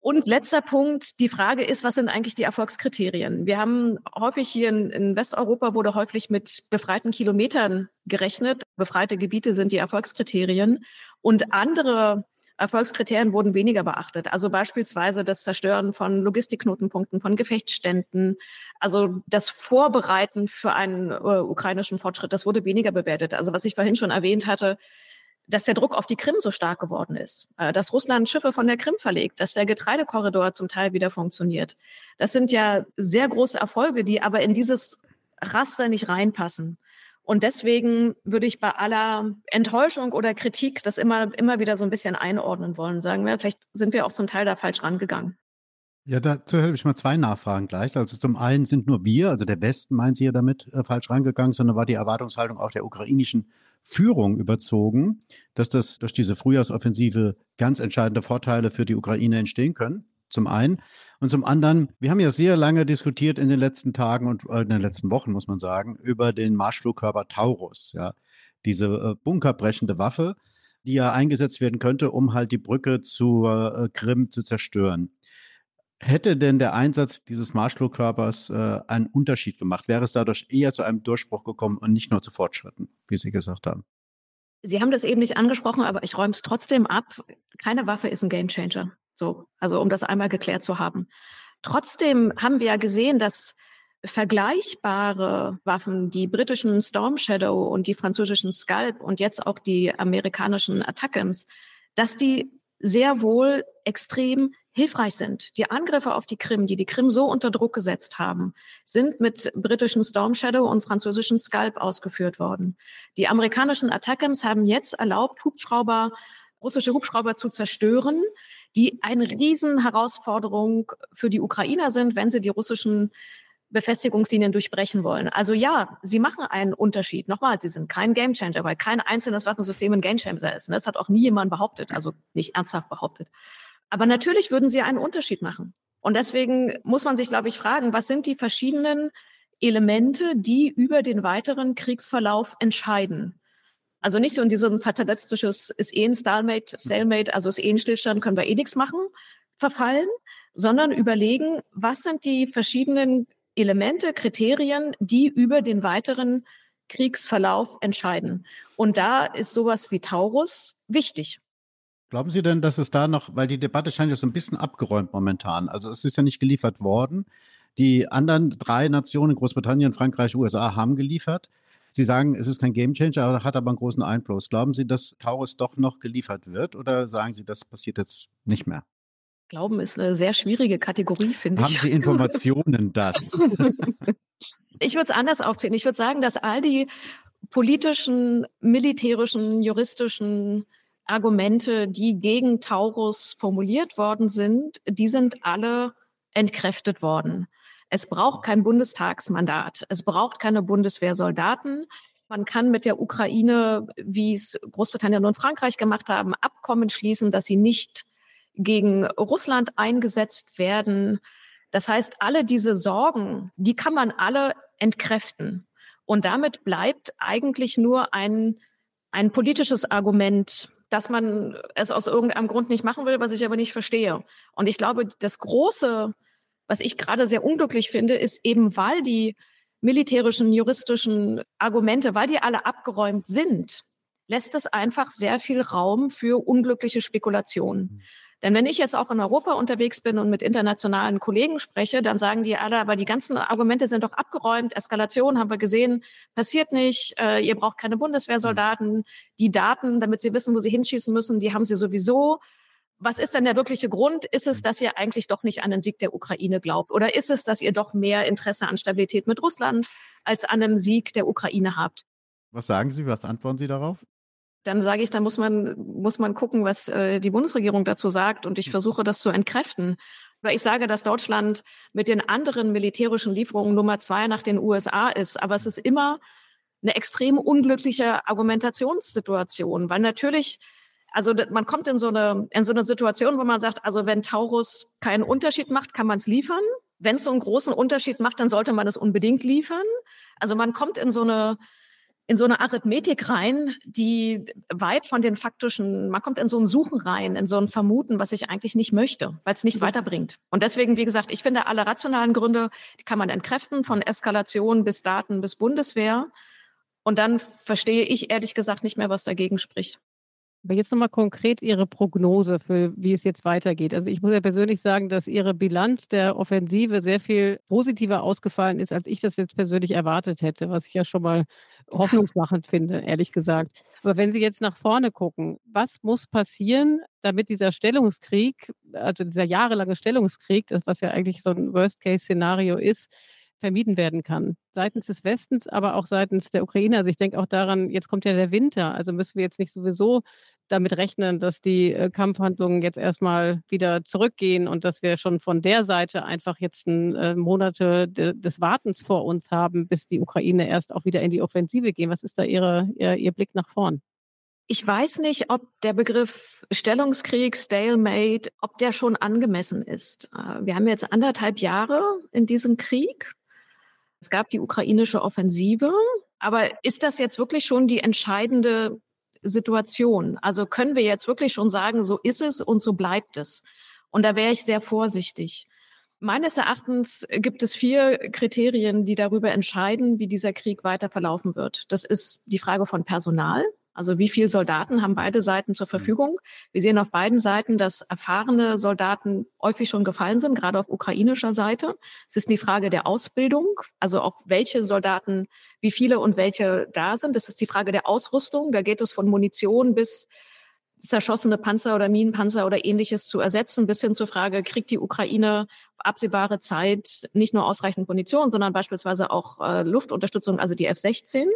Und letzter Punkt, die Frage ist, was sind eigentlich die Erfolgskriterien? Wir haben häufig hier in, in Westeuropa wurde häufig mit befreiten Kilometern gerechnet. Befreite Gebiete sind die Erfolgskriterien und andere Erfolgskriterien wurden weniger beachtet. Also beispielsweise das Zerstören von Logistikknotenpunkten, von Gefechtsständen, also das Vorbereiten für einen äh, ukrainischen Fortschritt, das wurde weniger bewertet. Also was ich vorhin schon erwähnt hatte, dass der Druck auf die Krim so stark geworden ist, äh, dass Russland Schiffe von der Krim verlegt, dass der Getreidekorridor zum Teil wieder funktioniert. Das sind ja sehr große Erfolge, die aber in dieses Raster nicht reinpassen. Und deswegen würde ich bei aller Enttäuschung oder Kritik das immer, immer wieder so ein bisschen einordnen wollen, sagen wir, vielleicht sind wir auch zum Teil da falsch rangegangen. Ja, dazu habe ich mal zwei Nachfragen gleich. Also zum einen sind nur wir, also der Westen meint sie ja damit, äh, falsch rangegangen, sondern war die Erwartungshaltung auch der ukrainischen Führung überzogen, dass das durch diese Frühjahrsoffensive ganz entscheidende Vorteile für die Ukraine entstehen können. Zum einen. Und zum anderen, wir haben ja sehr lange diskutiert in den letzten Tagen und äh, in den letzten Wochen, muss man sagen, über den Marschflugkörper Taurus, ja, diese äh, bunkerbrechende Waffe, die ja eingesetzt werden könnte, um halt die Brücke zur äh, Krim zu zerstören. Hätte denn der Einsatz dieses Marschflugkörpers äh, einen Unterschied gemacht? Wäre es dadurch eher zu einem Durchbruch gekommen und nicht nur zu Fortschritten, wie Sie gesagt haben? Sie haben das eben nicht angesprochen, aber ich räume es trotzdem ab. Keine Waffe ist ein Gamechanger. So, also um das einmal geklärt zu haben. Trotzdem haben wir ja gesehen, dass vergleichbare Waffen, die britischen Storm Shadow und die französischen Scalp und jetzt auch die amerikanischen ATACMS, dass die sehr wohl extrem hilfreich sind. Die Angriffe auf die Krim, die die Krim so unter Druck gesetzt haben, sind mit britischen Storm Shadow und französischen Scalp ausgeführt worden. Die amerikanischen ATACMS haben jetzt erlaubt, Hubschrauber, russische Hubschrauber zu zerstören, die eine Riesenherausforderung für die Ukrainer sind, wenn sie die russischen Befestigungslinien durchbrechen wollen. Also ja, sie machen einen Unterschied. Nochmal, sie sind kein Gamechanger, weil kein einzelnes Waffensystem ein Gamechanger ist. Das hat auch nie jemand behauptet, also nicht ernsthaft behauptet. Aber natürlich würden sie einen Unterschied machen. Und deswegen muss man sich, glaube ich, fragen, was sind die verschiedenen Elemente, die über den weiteren Kriegsverlauf entscheiden. Also nicht so in diesem fatalistisches ist eh ein Stalemate, Stalemate, also ist eh ein Stillstand, können wir eh nichts machen, verfallen, sondern überlegen, was sind die verschiedenen Elemente, Kriterien, die über den weiteren Kriegsverlauf entscheiden. Und da ist sowas wie Taurus wichtig. Glauben Sie denn, dass es da noch, weil die Debatte scheint ja so ein bisschen abgeräumt momentan, also es ist ja nicht geliefert worden. Die anderen drei Nationen, Großbritannien, Frankreich, U S A, haben geliefert. Sie sagen, es ist kein Gamechanger, aber hat aber einen großen Einfluss. Glauben Sie, dass Taurus doch noch geliefert wird oder sagen Sie, das passiert jetzt nicht mehr? Glauben ist eine sehr schwierige Kategorie, finde ich. Haben Sie Informationen, das? Ich würde es anders aufziehen. Ich würde sagen, dass all die politischen, militärischen, juristischen Argumente, die gegen Taurus formuliert worden sind, die sind alle entkräftet worden. Es braucht kein Bundestagsmandat. Es braucht keine Bundeswehrsoldaten. Man kann mit der Ukraine, wie es Großbritannien und Frankreich gemacht haben, Abkommen schließen, dass sie nicht gegen Russland eingesetzt werden. Das heißt, alle diese Sorgen, die kann man alle entkräften. Und damit bleibt eigentlich nur ein, ein politisches Argument, dass man es aus irgendeinem Grund nicht machen will, was ich aber nicht verstehe. Und ich glaube, das Große, was ich gerade sehr unglücklich finde, ist eben, weil die militärischen, juristischen Argumente, weil die alle abgeräumt sind, lässt es einfach sehr viel Raum für unglückliche Spekulationen. Denn wenn ich jetzt auch in Europa unterwegs bin und mit internationalen Kollegen spreche, dann sagen die alle, aber die ganzen Argumente sind doch abgeräumt, Eskalation haben wir gesehen, passiert nicht, äh, ihr braucht keine Bundeswehrsoldaten, die Daten, damit sie wissen, wo sie hinschießen müssen, die haben sie sowieso. Was ist denn der wirkliche Grund? Ist es, dass ihr eigentlich doch nicht an den Sieg der Ukraine glaubt? Oder ist es, dass ihr doch mehr Interesse an Stabilität mit Russland als an einem Sieg der Ukraine habt? Was sagen Sie, was antworten Sie darauf? Dann sage ich, da muss man, muss man gucken, was äh, die Bundesregierung dazu sagt. Und ich versuche, das zu entkräften. Weil ich sage, dass Deutschland mit den anderen militärischen Lieferungen Nummer zwei nach den U S A ist. Aber es ist immer eine extrem unglückliche Argumentationssituation. Weil natürlich, also man kommt in so eine, in so eine Situation, wo man sagt, also wenn Taurus keinen Unterschied macht, kann man es liefern. Wenn es so einen großen Unterschied macht, dann sollte man es unbedingt liefern. Also man kommt in so eine... in so eine Arithmetik rein, die weit von den faktischen, man kommt in so ein Suchen rein, in so ein Vermuten, was ich eigentlich nicht möchte, weil es nichts weiterbringt. Und deswegen, wie gesagt, ich finde, alle rationalen Gründe, die kann man entkräften, von Eskalation bis Daten bis Bundeswehr. Und dann verstehe ich ehrlich gesagt nicht mehr, was dagegen spricht. Aber jetzt nochmal konkret Ihre Prognose für, wie es jetzt weitergeht. Also ich muss ja persönlich sagen, dass Ihre Bilanz der Offensive sehr viel positiver ausgefallen ist, als ich das jetzt persönlich erwartet hätte, was ich ja schon mal hoffnungsmachend finde, ehrlich gesagt. Aber wenn Sie jetzt nach vorne gucken, was muss passieren, damit dieser Stellungskrieg, also dieser jahrelange Stellungskrieg, das was ja eigentlich so ein Worst-Case-Szenario ist, vermieden werden kann? Seitens des Westens, aber auch seitens der Ukraine. Also ich denke auch daran, jetzt kommt ja der Winter, also müssen wir jetzt nicht sowieso damit rechnen, dass die Kampfhandlungen jetzt erstmal wieder zurückgehen und dass wir schon von der Seite einfach jetzt äh, Monate de, des Wartens vor uns haben, bis die Ukraine erst auch wieder in die Offensive gehen. Was ist da Ihre, ihr, ihr Blick nach vorn? Ich weiß nicht, ob der Begriff Stellungskrieg, Stalemate, ob der schon angemessen ist. Wir haben jetzt anderthalb Jahre in diesem Krieg. Es gab die ukrainische Offensive. Aber ist das jetzt wirklich schon die entscheidende Situation? Also können wir jetzt wirklich schon sagen, so ist es und so bleibt es? Und da wäre ich sehr vorsichtig. Meines Erachtens gibt es vier Kriterien, die darüber entscheiden, wie dieser Krieg weiter verlaufen wird. Das ist die Frage von Personal. Also wie viele Soldaten haben beide Seiten zur Verfügung? Wir sehen auf beiden Seiten, dass erfahrene Soldaten häufig schon gefallen sind, gerade auf ukrainischer Seite. Es ist die Frage der Ausbildung, also auch welche Soldaten, wie viele und welche da sind. Das ist die Frage der Ausrüstung. Da geht es von Munition bis zerschossene Panzer oder Minenpanzer oder Ähnliches zu ersetzen, bis hin zur Frage, kriegt die Ukraine absehbare Zeit nicht nur ausreichend Munition, sondern beispielsweise auch äh, Luftunterstützung, also die F sechzehn,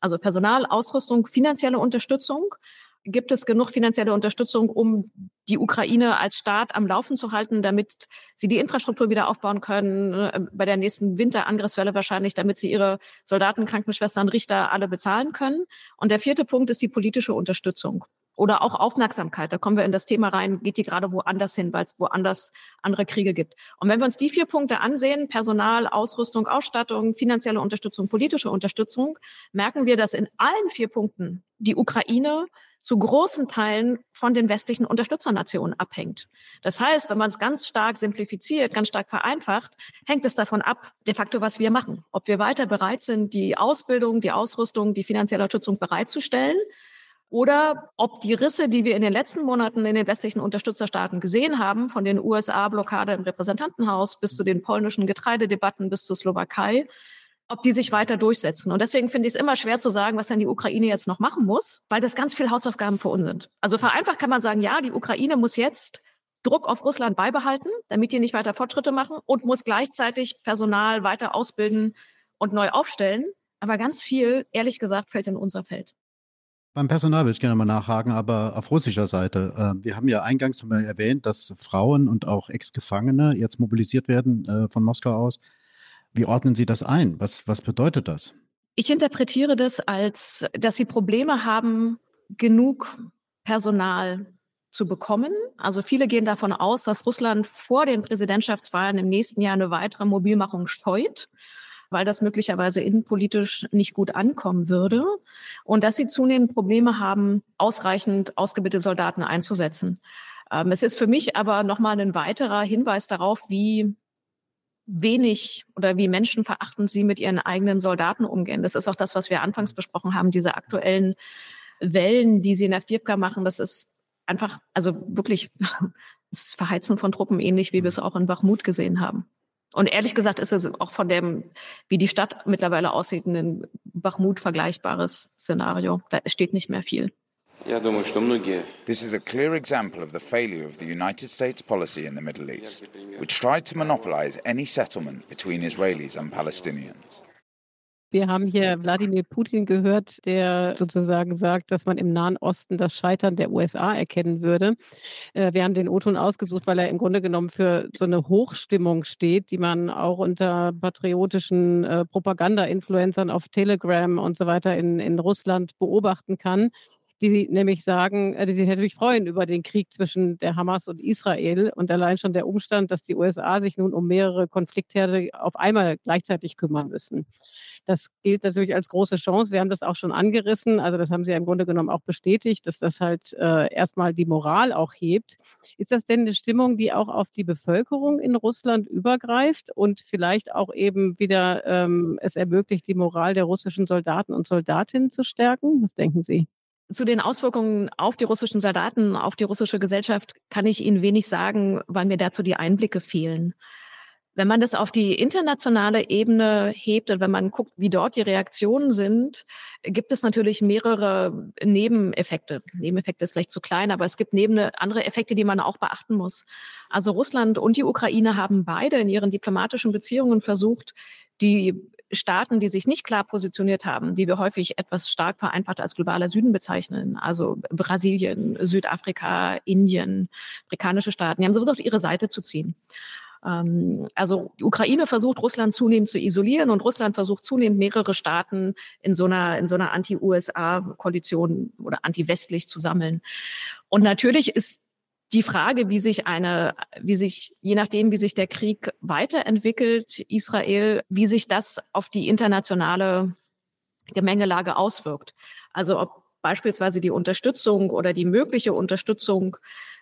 also Personal, Ausrüstung, finanzielle Unterstützung. Gibt es genug finanzielle Unterstützung, um die Ukraine als Staat am Laufen zu halten, damit sie die Infrastruktur wieder aufbauen können, äh, bei der nächsten Winterangriffswelle wahrscheinlich, damit sie ihre Soldaten, Krankenschwestern, Richter alle bezahlen können? Und der vierte Punkt ist die politische Unterstützung. Oder auch Aufmerksamkeit, da kommen wir in das Thema rein, geht die gerade woanders hin, weil es woanders andere Kriege gibt. Und wenn wir uns die vier Punkte ansehen, Personal, Ausrüstung, Ausstattung, finanzielle Unterstützung, politische Unterstützung, merken wir, dass in allen vier Punkten die Ukraine zu großen Teilen von den westlichen Unterstützernationen abhängt. Das heißt, wenn man es ganz stark simplifiziert, ganz stark vereinfacht, hängt es davon ab, de facto, was wir machen. Ob wir weiter bereit sind, die Ausbildung, die Ausrüstung, die finanzielle Unterstützung bereitzustellen, oder ob die Risse, die wir in den letzten Monaten in den westlichen Unterstützerstaaten gesehen haben, von den U S A-Blockade im Repräsentantenhaus bis zu den polnischen Getreidedebatten bis zur Slowakei, ob die sich weiter durchsetzen. Und deswegen finde ich es immer schwer zu sagen, was dann die Ukraine jetzt noch machen muss, weil das ganz viele Hausaufgaben für uns sind. Also vereinfacht kann man sagen, ja, die Ukraine muss jetzt Druck auf Russland beibehalten, damit die nicht weiter Fortschritte machen, und muss gleichzeitig Personal weiter ausbilden und neu aufstellen. Aber ganz viel, ehrlich gesagt, fällt in unser Feld. Beim Personal würde ich gerne mal nachhaken, aber auf russischer Seite. Wir haben ja eingangs haben wir erwähnt, dass Frauen und auch Ex-Gefangene jetzt mobilisiert werden von Moskau aus. Wie ordnen Sie das ein? Was, was bedeutet das? Ich interpretiere das als, dass sie Probleme haben, genug Personal zu bekommen. Also viele gehen davon aus, dass Russland vor den Präsidentschaftswahlen im nächsten Jahr eine weitere Mobilmachung scheut, weil das möglicherweise innenpolitisch nicht gut ankommen würde, und dass sie zunehmend Probleme haben, ausreichend ausgebildete Soldaten einzusetzen. Ähm, es ist für mich aber nochmal ein weiterer Hinweis darauf, wie wenig oder wie menschenverachtend sie mit ihren eigenen Soldaten umgehen. Das ist auch das, was wir anfangs besprochen haben, diese aktuellen Wellen, die sie in Avdiivka machen. Das ist einfach, also wirklich das Verheizen von Truppen, ähnlich wie wir es auch in Bachmut gesehen haben. Und ehrlich gesagt ist es auch von dem, wie die Stadt mittlerweile aussieht, ein Bachmut vergleichbares Szenario. Da steht nicht mehr viel. This is a clear example of the failure of the United States policy in the Middle East, which tried to monopolize any settlement between Israelis and Palestinians. Wir haben hier Wladimir Putin gehört, der sozusagen sagt, dass man im Nahen Osten das Scheitern der U S A erkennen würde. Wir haben den O-Ton ausgesucht, weil er im Grunde genommen für so eine Hochstimmung steht, die man auch unter patriotischen Propaganda-Influencern auf Telegram und so weiter in, in Russland beobachten kann, die nämlich sagen, die sich natürlich freuen über den Krieg zwischen der Hamas und Israel. Und allein schon der Umstand, dass die U S A sich nun um mehrere Konfliktherde auf einmal gleichzeitig kümmern müssen. Das gilt natürlich als große Chance. Wir haben das auch schon angerissen. Also das haben Sie ja im Grunde genommen auch bestätigt, dass das halt äh, erstmal die Moral auch hebt. Ist das denn eine Stimmung, die auch auf die Bevölkerung in Russland übergreift und vielleicht auch eben wieder ähm, es ermöglicht, die Moral der russischen Soldaten und Soldatinnen zu stärken? Was denken Sie? Zu den Auswirkungen auf die russischen Soldaten, auf die russische Gesellschaft kann ich Ihnen wenig sagen, weil mir dazu die Einblicke fehlen. Wenn man das auf die internationale Ebene hebt und wenn man guckt, wie dort die Reaktionen sind, gibt es natürlich mehrere Nebeneffekte. Nebeneffekte ist vielleicht zu klein, aber es gibt neben andere Effekte, die man auch beachten muss. Also Russland und die Ukraine haben beide in ihren diplomatischen Beziehungen versucht, die Staaten, die sich nicht klar positioniert haben, die wir häufig etwas stark vereinfacht als globaler Süden bezeichnen, also Brasilien, Südafrika, Indien, afrikanische Staaten, die haben sowieso auf ihre Seite zu ziehen. Also die Ukraine versucht, Russland zunehmend zu isolieren, und Russland versucht zunehmend, mehrere Staaten in so einer, in so einer Anti-U S A-Koalition oder anti-westlich zu sammeln. Und natürlich ist die Frage, wie sich eine, wie sich, je nachdem, wie sich der Krieg weiterentwickelt, Israel, wie sich das auf die internationale Gemengelage auswirkt. Also ob beispielsweise die Unterstützung oder die mögliche Unterstützung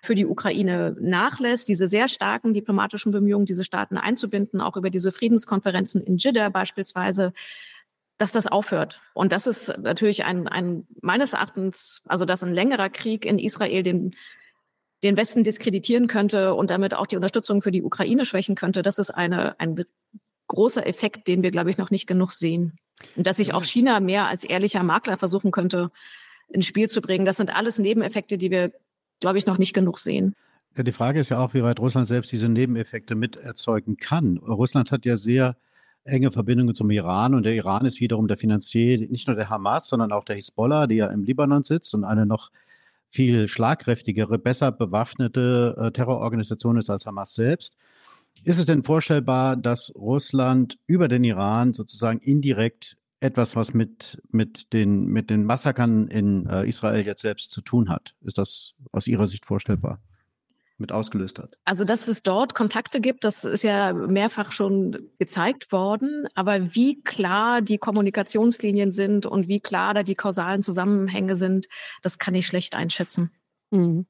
für die Ukraine nachlässt, diese sehr starken diplomatischen Bemühungen, diese Staaten einzubinden, auch über diese Friedenskonferenzen in Dschidda beispielsweise, dass das aufhört. Und das ist natürlich ein, ein meines Erachtens, also dass ein längerer Krieg in Israel den den Westen diskreditieren könnte und damit auch die Unterstützung für die Ukraine schwächen könnte. Das ist eine, ein großer Effekt, den wir, glaube ich, noch nicht genug sehen. Und dass sich auch China mehr als ehrlicher Makler versuchen könnte, ins Spiel zu bringen. Das sind alles Nebeneffekte, die wir, glaube ich, noch nicht genug sehen. Ja, die Frage ist ja auch, wie weit Russland selbst diese Nebeneffekte mit erzeugen kann. Russland hat ja sehr enge Verbindungen zum Iran, und der Iran ist wiederum der Finanzier nicht nur der Hamas, sondern auch der Hisbollah, die ja im Libanon sitzt und eine noch viel schlagkräftigere, besser bewaffnete äh, Terrororganisation ist als Hamas selbst. Ist es denn vorstellbar, dass Russland über den Iran sozusagen indirekt etwas, was mit, mit, den, mit den Massakern in äh, Israel jetzt selbst zu tun hat? Ist das aus Ihrer Sicht vorstellbar? Mit ausgelöst hat. Also, dass es dort Kontakte gibt, das ist ja mehrfach schon gezeigt worden. Aber wie klar die Kommunikationslinien sind und wie klar da die kausalen Zusammenhänge sind, das kann ich schlecht einschätzen. Mhm.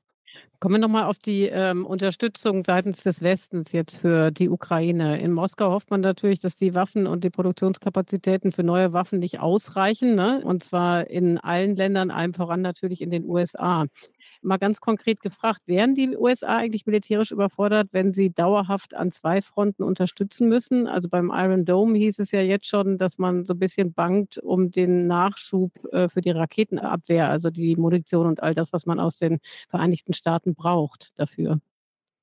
Kommen wir nochmal auf die ähm, Unterstützung seitens des Westens jetzt für die Ukraine. In Moskau hofft man natürlich, dass die Waffen und die Produktionskapazitäten für neue Waffen nicht ausreichen, ne? Und zwar in allen Ländern, allem voran natürlich in den U S A. Mal ganz konkret gefragt, wären die U S A eigentlich militärisch überfordert, wenn sie dauerhaft an zwei Fronten unterstützen müssen? Also beim Iron Dome hieß es ja jetzt schon, dass man so ein bisschen bangt um den Nachschub äh, für die Raketenabwehr, also die Munition und all das, was man aus den Vereinigten Staaten braucht dafür.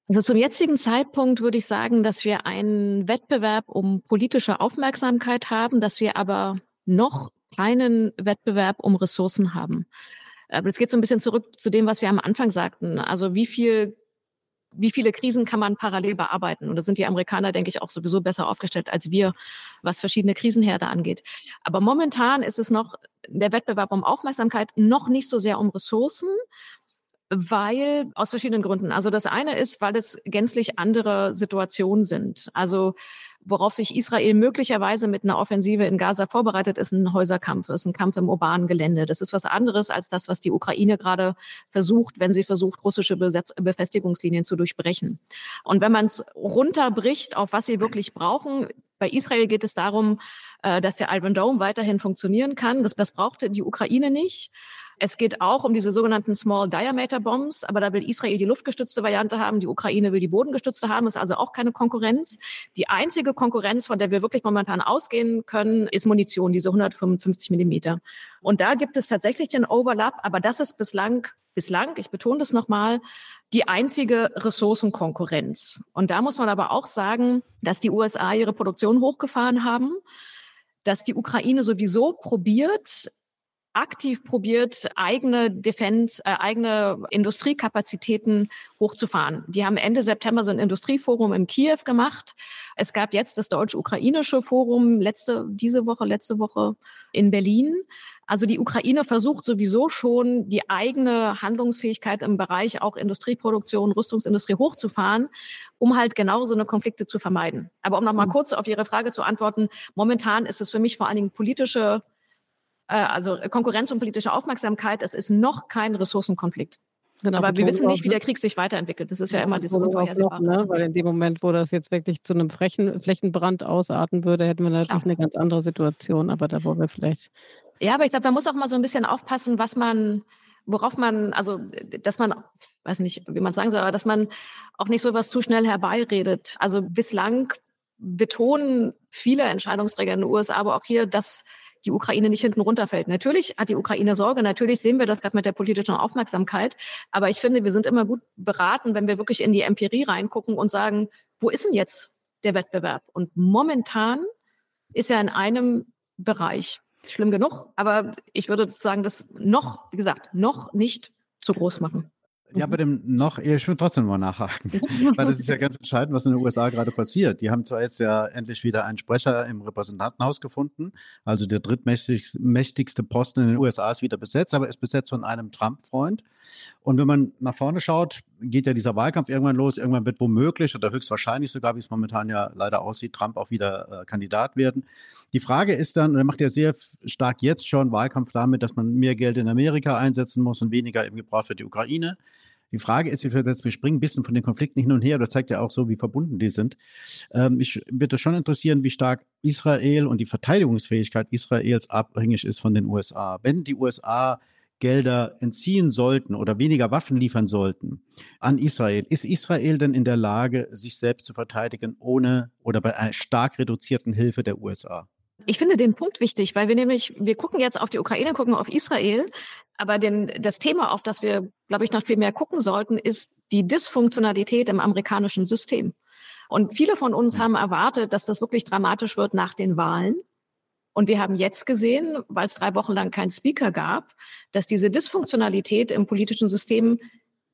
Also zum jetzigen Zeitpunkt würde ich sagen, dass wir einen Wettbewerb um politische Aufmerksamkeit haben, dass wir aber noch keinen Wettbewerb um Ressourcen haben. Aber das geht so ein bisschen zurück zu dem, was wir am Anfang sagten. Also wie viel, wie viele Krisen kann man parallel bearbeiten? Und da sind die Amerikaner, denke ich, auch sowieso besser aufgestellt als wir, was verschiedene Krisenherde angeht. Aber momentan ist es noch der Wettbewerb um Aufmerksamkeit, noch nicht so sehr um Ressourcen, weil aus verschiedenen Gründen. Also das eine ist, weil es gänzlich andere Situationen sind. Also worauf sich Israel möglicherweise mit einer Offensive in Gaza vorbereitet, ist ein Häuserkampf, ist ein Kampf im urbanen Gelände. Das ist was anderes als das, was die Ukraine gerade versucht, wenn sie versucht, russische Besetz- Befestigungslinien zu durchbrechen. Und wenn man es runterbricht, auf was sie wirklich brauchen, bei Israel geht es darum, dass der Iron Dome weiterhin funktionieren kann. Das, das brauchte die Ukraine nicht. Es geht auch um diese sogenannten Small Diameter Bombs, aber da will Israel die luftgestützte Variante haben, die Ukraine will die bodengestützte haben, ist also auch keine Konkurrenz. Die einzige Konkurrenz, von der wir wirklich momentan ausgehen können, ist Munition, diese hundertfünfundfünfzig Millimeter. Und da gibt es tatsächlich den Overlap, aber das ist bislang, bislang, ich betone das nochmal, die einzige Ressourcenkonkurrenz. Und da muss man aber auch sagen, dass die U S A ihre Produktion hochgefahren haben, dass die Ukraine sowieso probiert, aktiv probiert, eigene Defense, äh, eigene Industriekapazitäten hochzufahren. Die haben Ende September so ein Industrieforum in Kiew gemacht. Es gab jetzt das deutsch-ukrainische Forum letzte, diese Woche, letzte Woche in Berlin. Also die Ukraine versucht sowieso schon, die eigene Handlungsfähigkeit im Bereich auch Industrieproduktion, Rüstungsindustrie hochzufahren, um halt genau so eine Konflikte zu vermeiden. Aber um nochmal kurz auf Ihre Frage zu antworten, momentan ist es für mich vor allen Dingen politische, also Konkurrenz und politische Aufmerksamkeit, es ist noch kein Ressourcenkonflikt. Genau, aber wir wissen nicht, wie der Krieg sich weiterentwickelt. Das ist ja, ja immer dieses Unvorhersehbare. Ne? Weil in dem Moment, wo das jetzt wirklich zu einem frechen, Flächenbrand ausarten würde, hätten wir natürlich ja. eine ganz andere Situation. Aber da wollen wir vielleicht... Ja, aber ich glaube, man muss auch mal so ein bisschen aufpassen, was man, worauf man, also dass man, weiß nicht, wie man es sagen soll, aber dass man auch nicht so was zu schnell herbeiredet. Also bislang betonen viele Entscheidungsträger in den U S A, aber auch hier, dass die Ukraine nicht hinten runterfällt. Natürlich hat die Ukraine Sorge, natürlich sehen wir das gerade mit der politischen Aufmerksamkeit, aber ich finde, wir sind immer gut beraten, wenn wir wirklich in die Empirie reingucken und sagen, wo ist denn jetzt der Wettbewerb? Und momentan ist er in einem Bereich schlimm genug, aber ich würde sagen, das noch, wie gesagt, noch nicht zu groß machen. Ja, bei dem noch, ich will trotzdem mal nachhaken, weil das ist ja ganz entscheidend, was in den U S A gerade passiert. Die haben zwar jetzt ja endlich wieder einen Sprecher im Repräsentantenhaus gefunden, also der drittmächtigste Posten in den U S A ist wieder besetzt, aber ist besetzt von einem Trump-Freund. Und wenn man nach vorne schaut, geht ja dieser Wahlkampf irgendwann los, irgendwann wird womöglich oder höchstwahrscheinlich sogar, wie es momentan ja leider aussieht, Trump auch wieder äh, Kandidat werden. Die Frage ist dann, und er macht ja sehr stark jetzt schon Wahlkampf damit, dass man mehr Geld in Amerika einsetzen muss und weniger eben gebraucht für die Ukraine. Die Frage ist, wir springen ein bisschen von den Konflikten hin und her, das zeigt ja auch so, wie verbunden die sind. Ähm, mich würde schon interessieren, wie stark Israel und die Verteidigungsfähigkeit Israels abhängig ist von den U S A. Wenn die U S A Gelder entziehen sollten oder weniger Waffen liefern sollten an Israel, ist Israel denn in der Lage, sich selbst zu verteidigen ohne oder bei einer stark reduzierten Hilfe der U S A? Ich finde den Punkt wichtig, weil wir nämlich, wir gucken jetzt auf die Ukraine, gucken auf Israel, aber den, das Thema, auf das wir, glaube ich, noch viel mehr gucken sollten, ist die Dysfunktionalität im amerikanischen System. Und viele von uns haben erwartet, dass das wirklich dramatisch wird nach den Wahlen. Und wir haben jetzt gesehen, weil es drei Wochen lang keinen Speaker gab, dass diese Dysfunktionalität im politischen System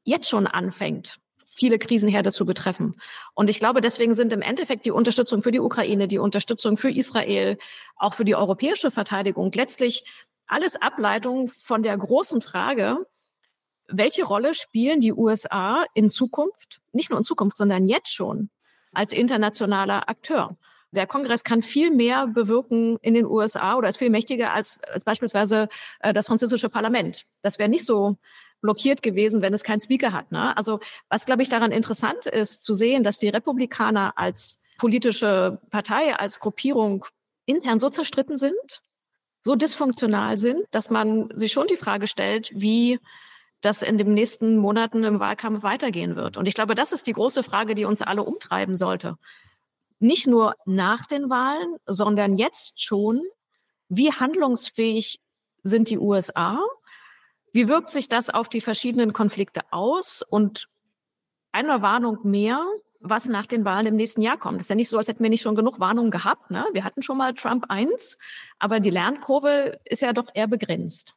jetzt schon anfängt. viele Krisenherde zu betreffen. Und ich glaube, deswegen sind im Endeffekt die Unterstützung für die Ukraine, die Unterstützung für Israel, auch für die europäische Verteidigung letztlich alles Ableitungen von der großen Frage, welche Rolle spielen die U S A in Zukunft, nicht nur in Zukunft, sondern jetzt schon als internationaler Akteur. Der Kongress kann viel mehr bewirken in den U S A oder ist viel mächtiger als, als beispielsweise äh, das französische Parlament. Das wäre nicht so blockiert gewesen, wenn es keinen Speaker hat. Ne? Also was, glaube ich, daran interessant ist, zu sehen, dass die Republikaner als politische Partei, als Gruppierung intern so zerstritten sind, so dysfunktional sind, dass man sich schon die Frage stellt, wie das in den nächsten Monaten im Wahlkampf weitergehen wird. Und ich glaube, das ist die große Frage, die uns alle umtreiben sollte. Nicht nur nach den Wahlen, sondern jetzt schon, wie handlungsfähig sind die U S A? Wie wirkt sich das auf die verschiedenen Konflikte aus? Und eine Warnung mehr, was nach den Wahlen im nächsten Jahr kommt. Das ist ja nicht so, als hätten wir nicht schon genug Warnungen gehabt. Ne? Wir hatten schon mal Trump eins, aber die Lernkurve ist ja doch eher begrenzt.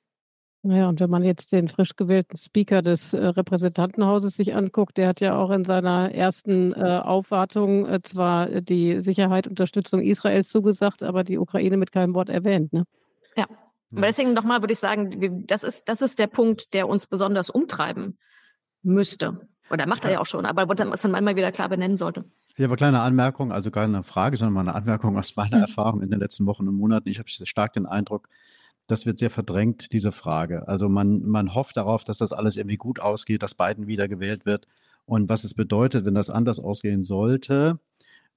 Ja, und wenn man jetzt den frisch gewählten Speaker des äh, Repräsentantenhauses sich anguckt, der hat ja auch in seiner ersten äh, Aufwartung äh, zwar die Sicherheit und Unterstützung Israels zugesagt, aber die Ukraine mit keinem Wort erwähnt. Ne? Ja, aber deswegen nochmal würde ich sagen, das ist, das ist der Punkt, der uns besonders umtreiben müsste. Oder macht er ja auch schon, aber was man mal wieder klar benennen sollte. Ich habe eine kleine Anmerkung, also gar keine Frage, sondern mal eine Anmerkung aus meiner Erfahrung in den letzten Wochen und Monaten. Ich habe stark den Eindruck, das wird sehr verdrängt, diese Frage. Also man, man hofft darauf, dass das alles irgendwie gut ausgeht, dass Biden wiedergewählt wird. Und was es bedeutet, wenn das anders ausgehen sollte,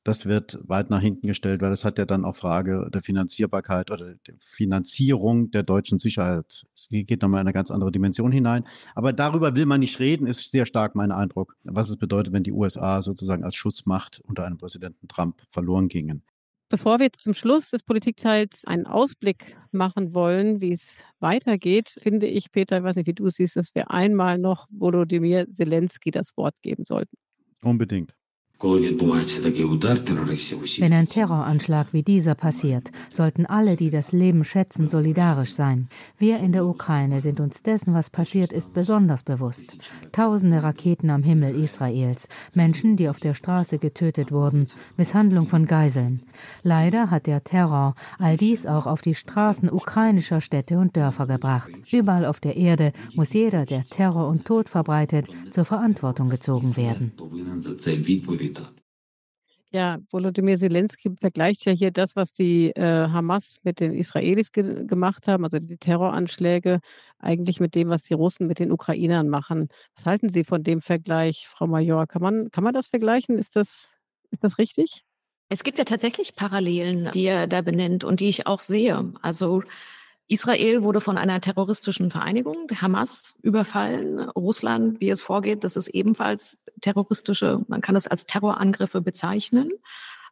das wird weit nach hinten gestellt, weil das hat ja dann auch Frage der Finanzierbarkeit oder der Finanzierung der deutschen Sicherheit. Es geht nochmal in eine ganz andere Dimension hinein. Aber darüber will man nicht reden, ist sehr stark mein Eindruck, was es bedeutet, wenn die U S A sozusagen als Schutzmacht unter einem Präsidenten Trump verloren gingen. Bevor wir zum Schluss des Politikteils einen Ausblick machen wollen, wie es weitergeht, finde ich, Peter, ich weiß nicht, wie du siehst, dass wir einmal noch Volodymyr Zelensky das Wort geben sollten. Unbedingt. Wenn ein Terroranschlag wie dieser passiert, sollten alle, die das Leben schätzen, solidarisch sein. Wir in der Ukraine sind uns dessen, was passiert ist, besonders bewusst. Tausende Raketen am Himmel Israels, Menschen, die auf der Straße getötet wurden, Misshandlung von Geiseln. Leider hat der Terror all dies auch auf die Straßen ukrainischer Städte und Dörfer gebracht. Überall auf der Erde muss jeder, der Terror und Tod verbreitet, zur Verantwortung gezogen werden. Ja, Volodymyr Zelensky vergleicht ja hier das, was die äh, Hamas mit den Israelis ge- gemacht haben, also die Terroranschläge, eigentlich mit dem, was die Russen mit den Ukrainern machen. Was halten Sie von dem Vergleich, Frau Major? Kann man, kann man das vergleichen? Ist das, ist das richtig? Es gibt ja tatsächlich Parallelen, die er da benennt und die ich auch sehe. Also Israel wurde von einer terroristischen Vereinigung, der Hamas, überfallen. Russland, wie es vorgeht, das ist ebenfalls terroristische, man kann es als Terrorangriffe bezeichnen.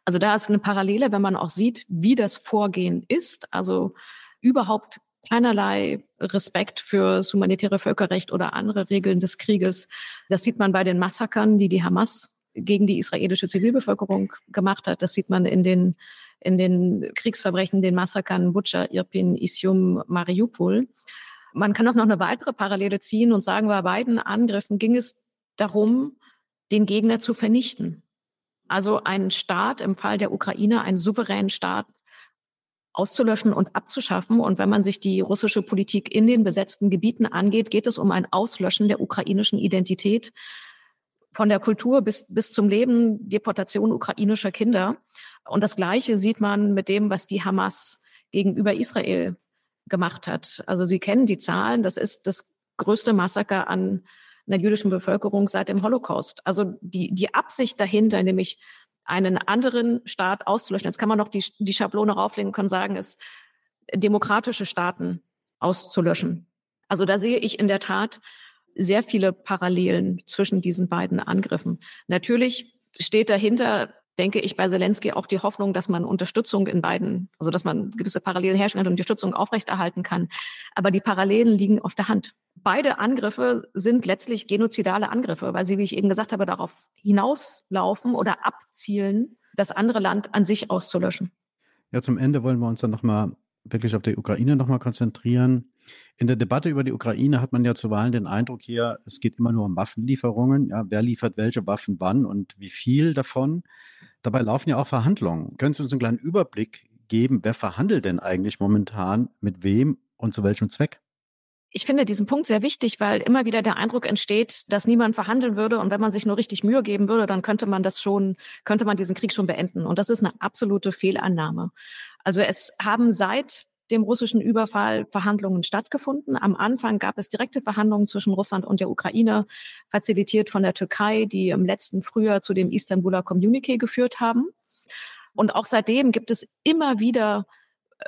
Also da ist eine Parallele, wenn man auch sieht, wie das Vorgehen ist. Also überhaupt keinerlei Respekt für das humanitäre Völkerrecht oder andere Regeln des Krieges. Das sieht man bei den Massakern, die die Hamas gegen die israelische Zivilbevölkerung gemacht hat. Das sieht man in den in den Kriegsverbrechen, den Massakern Butscha, Irpin, Isium, Mariupol. Man kann auch noch eine weitere Parallele ziehen und sagen, bei beiden Angriffen ging es darum, den Gegner zu vernichten. Also einen Staat, im Fall der Ukraine, einen souveränen Staat auszulöschen und abzuschaffen. Und wenn man sich die russische Politik in den besetzten Gebieten angeht, geht es um ein Auslöschen der ukrainischen Identität, von der Kultur bis, bis zum Leben, Deportation ukrainischer Kinder. Und das Gleiche sieht man mit dem, was die Hamas gegenüber Israel gemacht hat. Also Sie kennen die Zahlen, das ist das größte Massaker an einer jüdischen Bevölkerung seit dem Holocaust. Also die, die Absicht dahinter, nämlich einen anderen Staat auszulöschen. Jetzt kann man noch die, die Schablone rauflegen, kann sagen, ist demokratische Staaten auszulöschen. Also da sehe ich in der Tat sehr viele Parallelen zwischen diesen beiden Angriffen. Natürlich steht dahinter, denke ich, bei Zelensky auch die Hoffnung, dass man Unterstützung in beiden, also dass man gewisse Parallelen herstellen und Unterstützung aufrechterhalten kann. Aber die Parallelen liegen auf der Hand. Beide Angriffe sind letztlich genozidale Angriffe, weil sie, wie ich eben gesagt habe, darauf hinauslaufen oder abzielen, das andere Land an sich auszulöschen. Ja, zum Ende wollen wir uns dann nochmal wirklich auf die Ukraine nochmal konzentrieren. In der Debatte über die Ukraine hat man ja zuweilen den Eindruck hier, es geht immer nur um Waffenlieferungen. Ja, wer liefert welche Waffen wann und wie viel davon? Dabei laufen ja auch Verhandlungen. Können Sie uns einen kleinen Überblick geben, wer verhandelt denn eigentlich momentan mit wem und zu welchem Zweck? Ich finde diesen Punkt sehr wichtig, weil immer wieder der Eindruck entsteht, dass niemand verhandeln würde. Und wenn man sich nur richtig Mühe geben würde, dann könnte man das schon, könnte man diesen Krieg schon beenden. Und das ist eine absolute Fehlannahme. Also es haben seit dem russischen Überfall Verhandlungen stattgefunden. Am Anfang gab es direkte Verhandlungen zwischen Russland und der Ukraine, facilitiert von der Türkei, die im letzten Frühjahr zu dem Istanbuler Kommuniqué geführt haben. Und auch seitdem gibt es immer wieder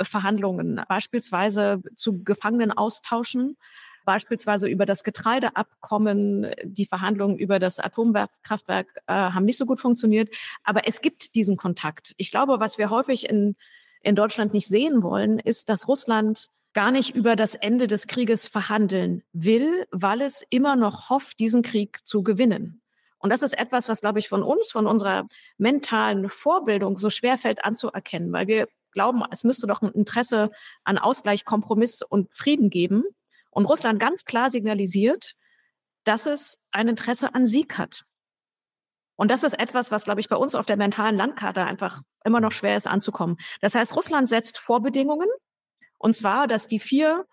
Verhandlungen, beispielsweise zu Gefangenenaustauschen, beispielsweise über das Getreideabkommen. Die Verhandlungen über das Atomkraftwerk äh, haben nicht so gut funktioniert. Aber es gibt diesen Kontakt. Ich glaube, was wir häufig in, in Deutschland nicht sehen wollen, ist, dass Russland gar nicht über das Ende des Krieges verhandeln will, weil es immer noch hofft, diesen Krieg zu gewinnen. Und das ist etwas, was, glaube ich, von uns, von unserer mentalen Vorbildung so schwerfällt anzuerkennen, weil wir glauben, es müsste doch ein Interesse an Ausgleich, Kompromiss und Frieden geben. Und Russland ganz klar signalisiert, dass es ein Interesse an Sieg hat. Und das ist etwas, was, glaube ich, bei uns auf der mentalen Landkarte einfach immer noch schwer ist anzukommen. Das heißt, Russland setzt Vorbedingungen, und zwar, dass die vier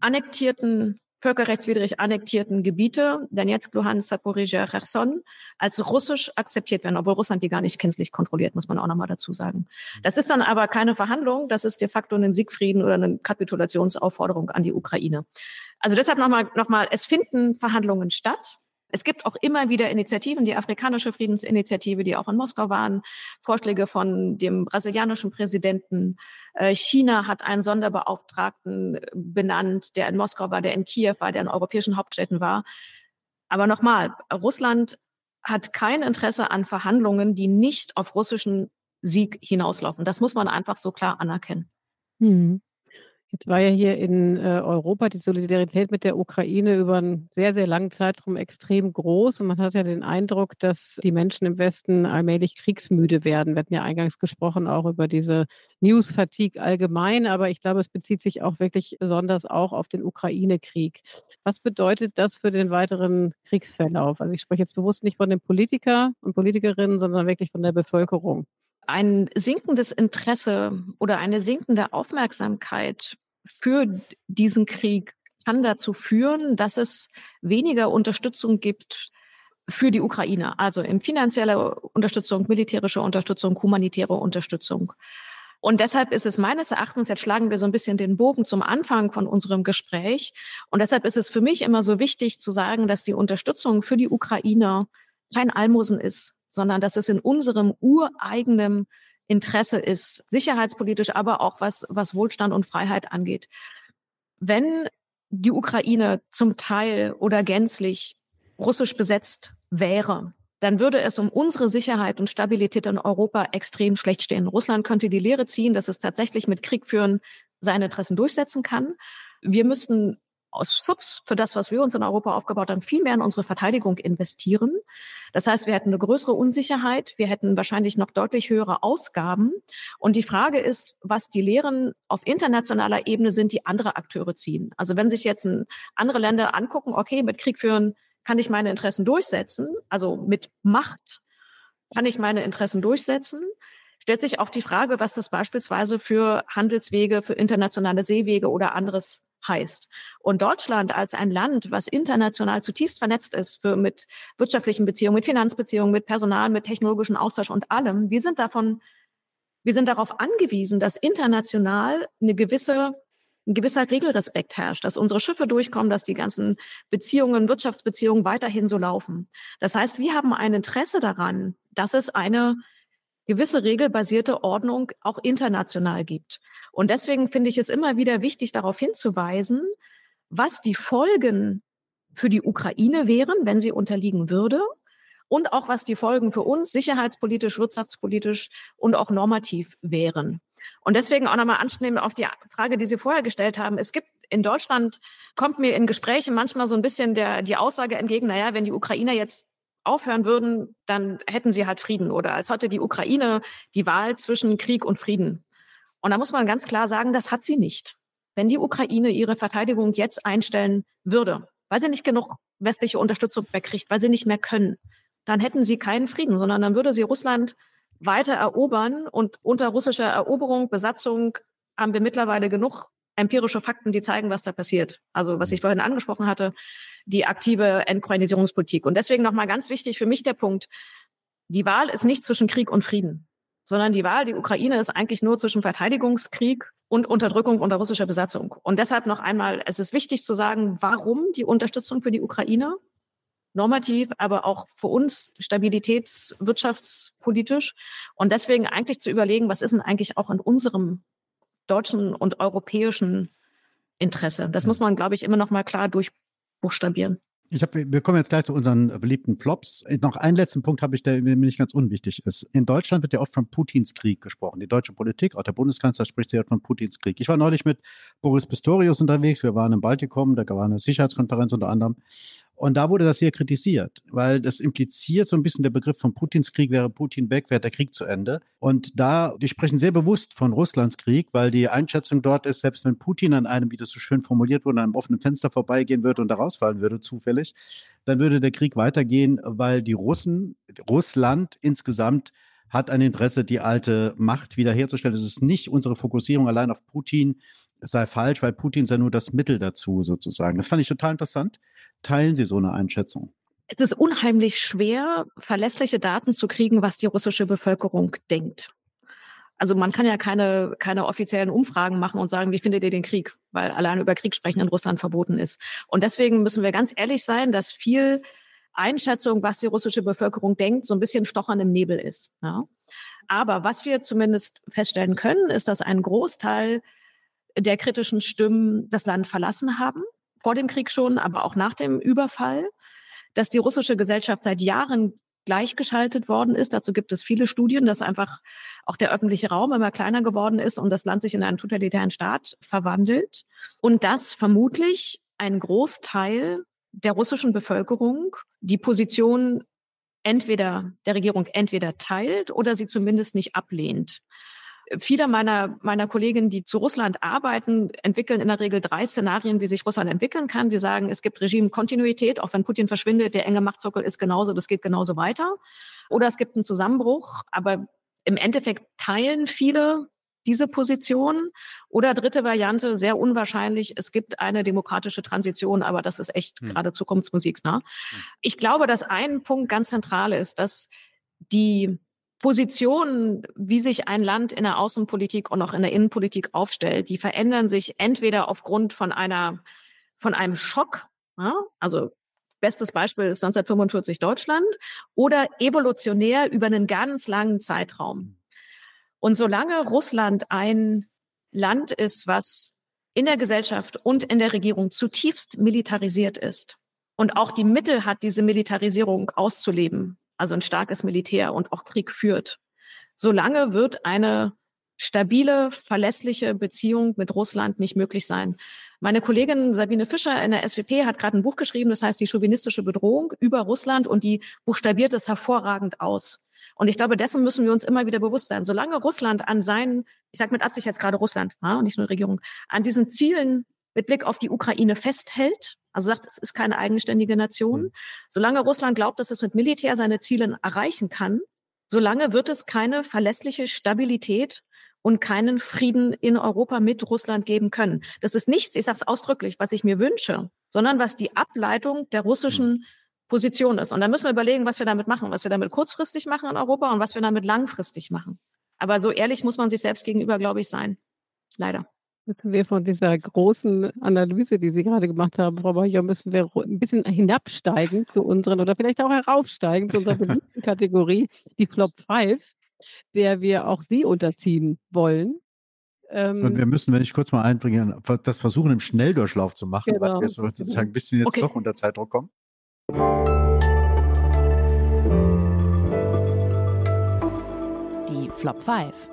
annektierten, völkerrechtswidrig annektierten Gebiete, Donetsk, Luhansk, Saporizhia, Cherson, als russisch akzeptiert werden, obwohl Russland die gar nicht gänzlich kontrolliert, muss man auch nochmal dazu sagen. Das ist dann aber keine Verhandlung, das ist de facto ein Siegfrieden oder eine Kapitulationsaufforderung an die Ukraine. Also deshalb nochmal, nochmal, es finden Verhandlungen statt. Es gibt auch immer wieder Initiativen, die afrikanische Friedensinitiative, die auch in Moskau waren, Vorschläge von dem brasilianischen Präsidenten. China hat einen Sonderbeauftragten benannt, der in Moskau war, der in Kiew war, der in europäischen Hauptstädten war. Aber nochmal, Russland hat kein Interesse an Verhandlungen, die nicht auf russischen Sieg hinauslaufen. Das muss man einfach so klar anerkennen. Mhm. Jetzt war ja hier in Europa die Solidarität mit der Ukraine über einen sehr, sehr langen Zeitraum extrem groß. Und man hat ja den Eindruck, dass die Menschen im Westen allmählich kriegsmüde werden. Wir hatten ja eingangs gesprochen auch über diese News-Fatigue allgemein. Aber ich glaube, es bezieht sich auch wirklich besonders auch auf den Ukraine-Krieg. Was bedeutet das für den weiteren Kriegsverlauf? Also ich spreche jetzt bewusst nicht von den Politikern und Politikerinnen, sondern wirklich von der Bevölkerung. Ein sinkendes Interesse oder eine sinkende Aufmerksamkeit für diesen Krieg kann dazu führen, dass es weniger Unterstützung gibt für die Ukraine. Also in finanzieller Unterstützung, militärische Unterstützung, humanitäre Unterstützung. Und deshalb ist es meines Erachtens, jetzt schlagen wir so ein bisschen den Bogen zum Anfang von unserem Gespräch. Und deshalb ist es für mich immer so wichtig zu sagen, dass die Unterstützung für die Ukraine kein Almosen ist, sondern dass es in unserem ureigenen Interesse ist, sicherheitspolitisch, aber auch was, was Wohlstand und Freiheit angeht. Wenn die Ukraine zum Teil oder gänzlich russisch besetzt wäre, dann würde es um unsere Sicherheit und Stabilität in Europa extrem schlecht stehen. Russland könnte die Lehre ziehen, dass es tatsächlich mit Krieg führen seine Interessen durchsetzen kann. Wir müssten aus Schutz für das, was wir uns in Europa aufgebaut haben, viel mehr in unsere Verteidigung investieren. Das heißt, wir hätten eine größere Unsicherheit, wir hätten wahrscheinlich noch deutlich höhere Ausgaben. Und die Frage ist, was die Lehren auf internationaler Ebene sind, die andere Akteure ziehen. Also wenn sich jetzt andere Länder angucken, okay, mit Krieg führen kann ich meine Interessen durchsetzen, also mit Macht kann ich meine Interessen durchsetzen, stellt sich auch die Frage, was das beispielsweise für Handelswege, für internationale Seewege oder anderes heißt. Und Deutschland als ein Land, was international zutiefst vernetzt ist für, mit wirtschaftlichen Beziehungen, mit Finanzbeziehungen, mit Personal, mit technologischem Austausch und allem, wir sind davon, wir sind darauf angewiesen, dass international eine gewisse, ein gewisser Regelrespekt herrscht, dass unsere Schiffe durchkommen, dass die ganzen Beziehungen, Wirtschaftsbeziehungen weiterhin so laufen. Das heißt, wir haben ein Interesse daran, dass es eine gewisse regelbasierte Ordnung auch international gibt. Und deswegen finde ich es immer wieder wichtig, darauf hinzuweisen, was die Folgen für die Ukraine wären, wenn sie unterliegen würde, und auch was die Folgen für uns sicherheitspolitisch, wirtschaftspolitisch und auch normativ wären. Und deswegen auch nochmal anschließend auf die Frage, die Sie vorher gestellt haben. Es gibt in Deutschland, kommt mir in Gesprächen manchmal so ein bisschen der, die Aussage entgegen, naja, wenn die Ukrainer jetzt aufhören würden, dann hätten sie halt Frieden, oder als hatte die Ukraine die Wahl zwischen Krieg und Frieden. Und da muss man ganz klar sagen, das hat sie nicht. wenn die Ukraine ihre Verteidigung jetzt einstellen würde, weil sie nicht genug westliche Unterstützung mehr kriegt, weil sie nicht mehr können, dann hätten sie keinen Frieden, sondern dann würde sie Russland weiter erobern. Und unter russischer Eroberung, Besatzung haben wir mittlerweile genug empirische Fakten, die zeigen, was da passiert. Also was ich vorhin angesprochen hatte, die aktive Entkolonisierungspolitik. Und deswegen nochmal ganz wichtig für mich der Punkt, die Wahl ist nicht zwischen Krieg und Frieden, sondern die Wahl, die Ukraine ist eigentlich nur zwischen Verteidigungskrieg und Unterdrückung unter russischer Besatzung. Und deshalb noch einmal, es ist wichtig zu sagen, warum die Unterstützung für die Ukraine, normativ, aber auch für uns stabilitäts-, wirtschaftspolitisch. Und deswegen eigentlich zu überlegen, was ist denn eigentlich auch in unserem deutschen und europäischen Interesse. Das muss man, glaube ich, immer noch mal klar durchbuchstabieren. Ich hab, wir kommen jetzt gleich zu unseren beliebten Flops. Noch einen letzten Punkt habe ich, der mir nicht ganz unwichtig ist. In Deutschland wird ja oft von Putins Krieg gesprochen. Die deutsche Politik, auch der Bundeskanzler spricht sehr oft von Putins Krieg. Ich war neulich mit Boris Pistorius unterwegs. Wir waren im Baltikum, da war eine Sicherheitskonferenz unter anderem. Und da wurde das sehr kritisiert, weil das impliziert so ein bisschen der Begriff von Putins Krieg, wäre Putin weg, wäre der Krieg zu Ende. Und da, die sprechen sehr bewusst von Russlands Krieg, weil die Einschätzung dort ist, selbst wenn Putin an einem, wie das so schön formuliert wurde, an einem offenen Fenster vorbeigehen würde und da rausfallen würde, zufällig, dann würde der Krieg weitergehen, weil die Russen, Russland insgesamt hat ein Interesse, die alte Macht wiederherzustellen. Es ist nicht unsere Fokussierung allein auf Putin, sei falsch, weil Putin sei nur das Mittel dazu sozusagen. Das fand ich total interessant. Teilen Sie so eine Einschätzung? Es ist unheimlich schwer, verlässliche Daten zu kriegen, was die russische Bevölkerung denkt. Also man kann ja keine, keine offiziellen Umfragen machen und sagen, wie findet ihr den Krieg? Weil allein über Krieg sprechen in Russland verboten ist. Und deswegen müssen wir ganz ehrlich sein, dass viel Einschätzung, was die russische Bevölkerung denkt, so ein bisschen stochern im Nebel ist. Ja? Aber was wir zumindest feststellen können, ist, dass ein Großteil der kritischen Stimmen das Land verlassen haben. Vor dem Krieg schon, aber auch nach dem Überfall, dass die russische Gesellschaft seit Jahren gleichgeschaltet worden ist. Dazu gibt es viele Studien, dass einfach auch der öffentliche Raum immer kleiner geworden ist und das Land sich in einen totalitären Staat verwandelt. Und dass vermutlich ein Großteil der russischen Bevölkerung die Position entweder der Regierung entweder teilt oder sie zumindest nicht ablehnt. Viele meiner, meiner Kolleginnen, die zu Russland arbeiten, entwickeln in der Regel drei Szenarien, wie sich Russland entwickeln kann. Die sagen, es gibt Regimekontinuität, auch wenn Putin verschwindet, der enge Machtzirkel ist genauso, das geht genauso weiter. Oder es gibt einen Zusammenbruch, aber im Endeffekt teilen viele diese Position. Oder dritte Variante, sehr unwahrscheinlich, es gibt eine demokratische Transition, aber das ist echt hm. gerade Zukunftsmusik. Ne? Hm. Ich glaube, dass ein Punkt ganz zentral ist, dass die Positionen, wie sich ein Land in der Außenpolitik und auch in der Innenpolitik aufstellt, die verändern sich entweder aufgrund von einer, von einem Schock, ja, also bestes Beispiel ist neunzehnhundertfünfundvierzig Deutschland, oder evolutionär über einen ganz langen Zeitraum. Und solange Russland ein Land ist, was in der Gesellschaft und in der Regierung zutiefst militarisiert ist und auch die Mittel hat, diese Militarisierung auszuleben, also ein starkes Militär und auch Krieg führt. Solange wird eine stabile, verlässliche Beziehung mit Russland nicht möglich sein. Meine Kollegin Sabine Fischer in der S W P hat gerade ein Buch geschrieben, das heißt die chauvinistische Bedrohung über Russland, und die buchstabiert es hervorragend aus. Und ich glaube, dessen müssen wir uns immer wieder bewusst sein. Solange Russland an seinen, ich sage mit Absicht jetzt gerade Russland, ja, nicht nur Regierung, an diesen Zielen mit Blick auf die Ukraine festhält, also sagt, es ist keine eigenständige Nation. Solange Russland glaubt, dass es mit Militär seine Ziele erreichen kann, solange wird es keine verlässliche Stabilität und keinen Frieden in Europa mit Russland geben können. Das ist nichts, ich sage es ausdrücklich, was ich mir wünsche, sondern was die Ableitung der russischen Position ist. Und da müssen wir überlegen, was wir damit machen, was wir damit kurzfristig machen in Europa und was wir damit langfristig machen. Aber so ehrlich muss man sich selbst gegenüber, glaube ich, sein. Leider. Müssen wir von dieser großen Analyse, die Sie gerade gemacht haben, Frau Major, müssen wir ein bisschen hinabsteigen zu unseren oder vielleicht auch heraufsteigen zu unserer beliebten Kategorie, die Flop fünf, der wir auch Sie unterziehen wollen. Ähm, Und wir müssen, wenn ich kurz mal einbringe, das versuchen, im Schnelldurchlauf zu machen, genau, weil wir sozusagen ein bisschen jetzt okay. doch unter Zeitdruck kommen. Die Flop fünf.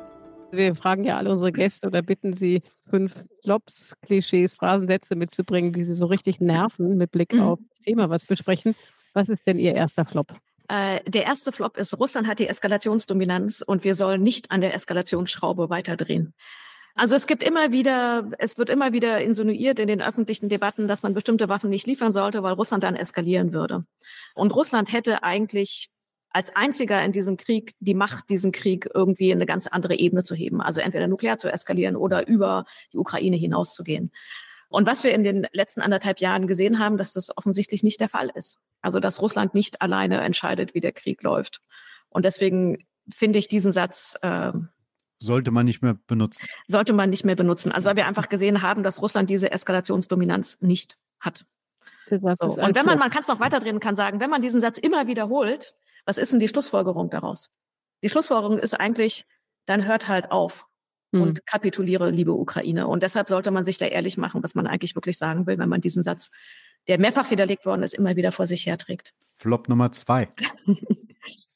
Wir fragen ja alle unsere Gäste oder bitten sie, fünf Flops, Klischees, Phrasensätze mitzubringen, die sie so richtig nerven mit Blick auf das Thema, was wir besprechen. Was ist denn Ihr erster Flop? Äh, der erste Flop ist, Russland hat die Eskalationsdominanz und wir sollen nicht an der Eskalationsschraube weiterdrehen. Also es gibt immer wieder, es wird immer wieder insinuiert in den öffentlichen Debatten, dass man bestimmte Waffen nicht liefern sollte, weil Russland dann eskalieren würde. Und Russland hätte eigentlich als einziger in diesem Krieg die Macht, diesen Krieg irgendwie in eine ganz andere Ebene zu heben. Also entweder nuklear zu eskalieren oder über die Ukraine hinauszugehen. Und was wir in den letzten anderthalb Jahren gesehen haben, dass das offensichtlich nicht der Fall ist. Also dass Russland nicht alleine entscheidet, wie der Krieg läuft. Und deswegen finde ich diesen Satz... Äh, Sollte man nicht mehr benutzen. Sollte man nicht mehr benutzen. Also weil wir einfach gesehen haben, dass Russland diese Eskalationsdominanz nicht hat. So. Und wenn man, man kann es noch weiterdrehen, kann sagen, wenn man diesen Satz immer wiederholt, was ist denn die Schlussfolgerung daraus? Die Schlussfolgerung ist eigentlich, dann hört halt auf hm. und kapituliere, liebe Ukraine. Und deshalb sollte man sich da ehrlich machen, was man eigentlich wirklich sagen will, wenn man diesen Satz, der mehrfach widerlegt worden ist, immer wieder vor sich herträgt. Flop Nummer zwei.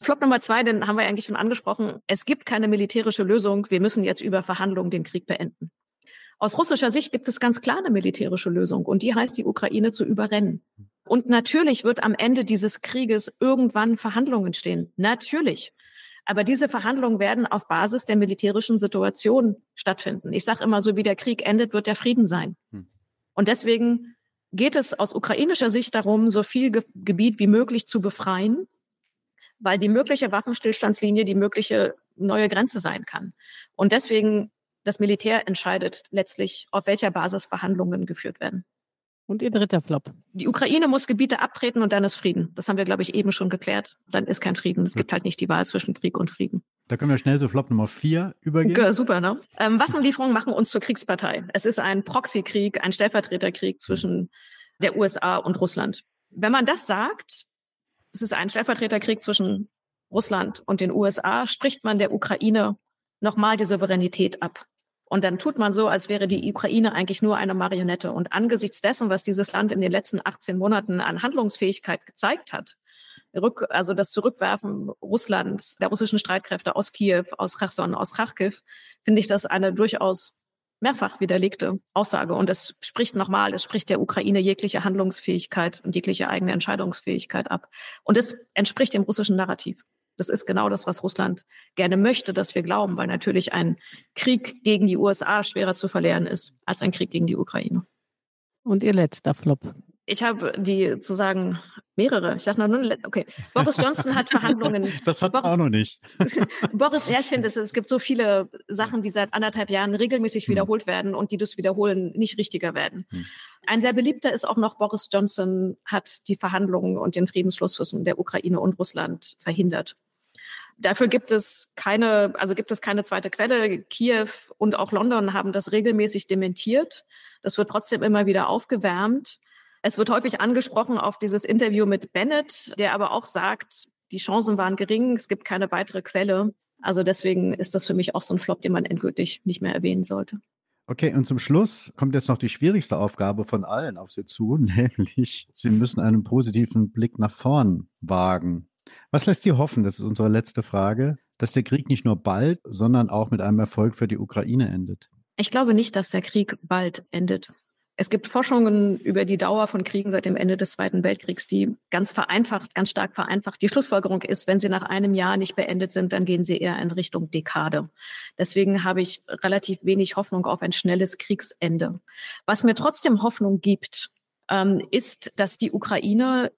Flop Nummer zwei, den haben wir eigentlich schon angesprochen. Es gibt keine militärische Lösung. Wir müssen jetzt über Verhandlungen den Krieg beenden. Aus russischer Sicht gibt es ganz klar eine militärische Lösung. Und die heißt, die Ukraine zu überrennen. Und natürlich wird am Ende dieses Krieges irgendwann Verhandlungen stehen. Natürlich. Aber diese Verhandlungen werden auf Basis der militärischen Situation stattfinden. Ich sage immer, so wie der Krieg endet, wird der Frieden sein. Und deswegen geht es aus ukrainischer Sicht darum, so viel Ge- Gebiet wie möglich zu befreien, weil die mögliche Waffenstillstandslinie die mögliche neue Grenze sein kann. Und deswegen das Militär entscheidet letztlich, auf welcher Basis Verhandlungen geführt werden. Und ihr dritter Flop. Die Ukraine muss Gebiete abtreten und dann ist Frieden. Das haben wir, glaube ich, eben schon geklärt. Dann ist kein Frieden. Es gibt halt nicht die Wahl zwischen Krieg und Frieden. Da können wir schnell zu Flop Nummer vier übergehen. Ja, super, ne? Ähm, Waffenlieferungen machen uns zur Kriegspartei. Es ist ein Proxykrieg, ein Stellvertreterkrieg zwischen der U S A und Russland. Wenn man das sagt, es ist ein Stellvertreterkrieg zwischen Russland und den U S A, spricht man der Ukraine nochmal die Souveränität ab. Und dann tut man so, als wäre die Ukraine eigentlich nur eine Marionette. Und angesichts dessen, was dieses Land in den letzten achtzehn Monaten an Handlungsfähigkeit gezeigt hat, rück, also das Zurückwerfen Russlands, der russischen Streitkräfte aus Kiew, aus Cherson, aus Charkiw, finde ich das eine durchaus mehrfach widerlegte Aussage. Und es spricht nochmal, es spricht der Ukraine jegliche Handlungsfähigkeit und jegliche eigene Entscheidungsfähigkeit ab. Und es entspricht dem russischen Narrativ. Das ist genau das, was Russland gerne möchte, dass wir glauben, weil natürlich ein Krieg gegen die U S A schwerer zu verlieren ist als ein Krieg gegen die Ukraine. Und ihr letzter Flop. Ich habe die zu sagen mehrere. Ich dachte nur, okay. Boris Johnson hat Verhandlungen. Das hat man auch noch nicht. Boris, ja, ich finde, es, es gibt so viele Sachen, die seit anderthalb Jahren regelmäßig wiederholt werden und die durchs Wiederholen nicht richtiger werden. Ein sehr beliebter ist auch noch, Boris Johnson hat die Verhandlungen und den Friedensschluss zwischen der Ukraine und Russland verhindert. Dafür gibt es keine, also gibt es keine zweite Quelle. Kiew und auch London haben das regelmäßig dementiert. Das wird trotzdem immer wieder aufgewärmt. Es wird häufig angesprochen auf dieses Interview mit Bennett, der aber auch sagt, die Chancen waren gering, es gibt keine weitere Quelle. Also deswegen ist das für mich auch so ein Flop, den man endgültig nicht mehr erwähnen sollte. Okay, und zum Schluss kommt jetzt noch die schwierigste Aufgabe von allen auf Sie zu, nämlich Sie müssen einen positiven Blick nach vorn wagen. Was lässt Sie hoffen, das ist unsere letzte Frage, dass der Krieg nicht nur bald, sondern auch mit einem Erfolg für die Ukraine endet? Ich glaube nicht, dass der Krieg bald endet. Es gibt Forschungen über die Dauer von Kriegen seit dem Ende des Zweiten Weltkriegs, die ganz vereinfacht, ganz stark vereinfacht. Die Schlussfolgerung ist, wenn sie nach einem Jahr nicht beendet sind, dann gehen sie eher in Richtung Dekade. Deswegen habe ich relativ wenig Hoffnung auf ein schnelles Kriegsende. Was mir trotzdem Hoffnung gibt, ähm, ist, dass die Ukraine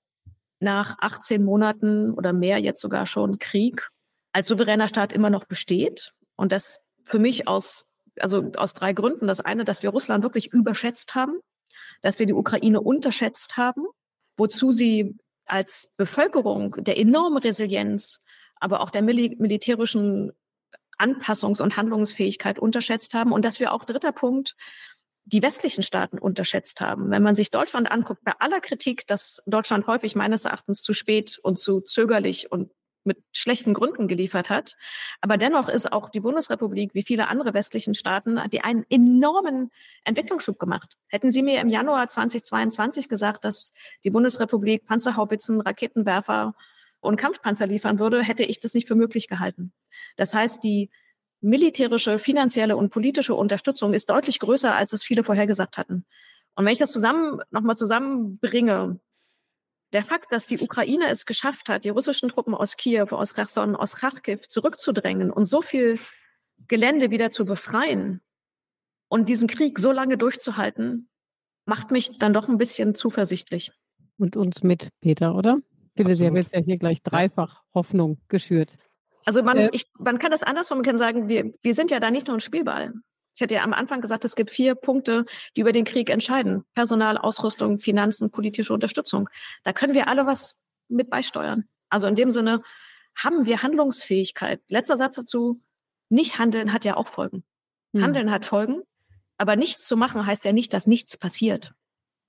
nach achtzehn Monaten oder mehr jetzt sogar schon Krieg als souveräner Staat immer noch besteht. Und das für mich aus Also aus drei Gründen. Das eine, dass wir Russland wirklich überschätzt haben, dass wir die Ukraine unterschätzt haben, wozu sie als Bevölkerung der enormen Resilienz, aber auch der mil- militärischen Anpassungs- und Handlungsfähigkeit unterschätzt haben und dass wir auch, dritter Punkt, die westlichen Staaten unterschätzt haben. Wenn man sich Deutschland anguckt, bei aller Kritik, dass Deutschland häufig meines Erachtens zu spät und zu zögerlich und mit schlechten Gründen geliefert hat. Aber dennoch ist auch die Bundesrepublik, wie viele andere westlichen Staaten, die einen enormen Entwicklungsschub gemacht. Hätten Sie mir im Januar zweitausendzweiundzwanzig gesagt, dass die Bundesrepublik Panzerhaubitzen, Raketenwerfer und Kampfpanzer liefern würde, hätte ich das nicht für möglich gehalten. Das heißt, die militärische, finanzielle und politische Unterstützung ist deutlich größer, als es viele vorhergesagt hatten. Und wenn ich das zusammen, nochmal zusammenbringe, der Fakt, dass die Ukraine es geschafft hat, die russischen Truppen aus Kiew, aus Cherson, aus Charkiw zurückzudrängen und so viel Gelände wieder zu befreien, Und diesen Krieg so lange durchzuhalten, macht mich dann doch ein bisschen zuversichtlich. Und uns mit, Peter, oder? Bitte, Sie haben jetzt ja hier gleich dreifach Hoffnung geschürt. Also man, äh, ich, man kann das andersrum, man kann sagen, wir, wir sind ja da nicht nur ein Spielball. Ich hatte ja am Anfang gesagt, es gibt vier Punkte, die über den Krieg entscheiden. Personal, Ausrüstung, Finanzen, politische Unterstützung. Da können wir alle was mit beisteuern. Also in dem Sinne haben wir Handlungsfähigkeit. Letzter Satz dazu, nicht handeln hat ja auch Folgen. Hm. Handeln hat Folgen, aber nichts zu machen heißt ja nicht, dass nichts passiert.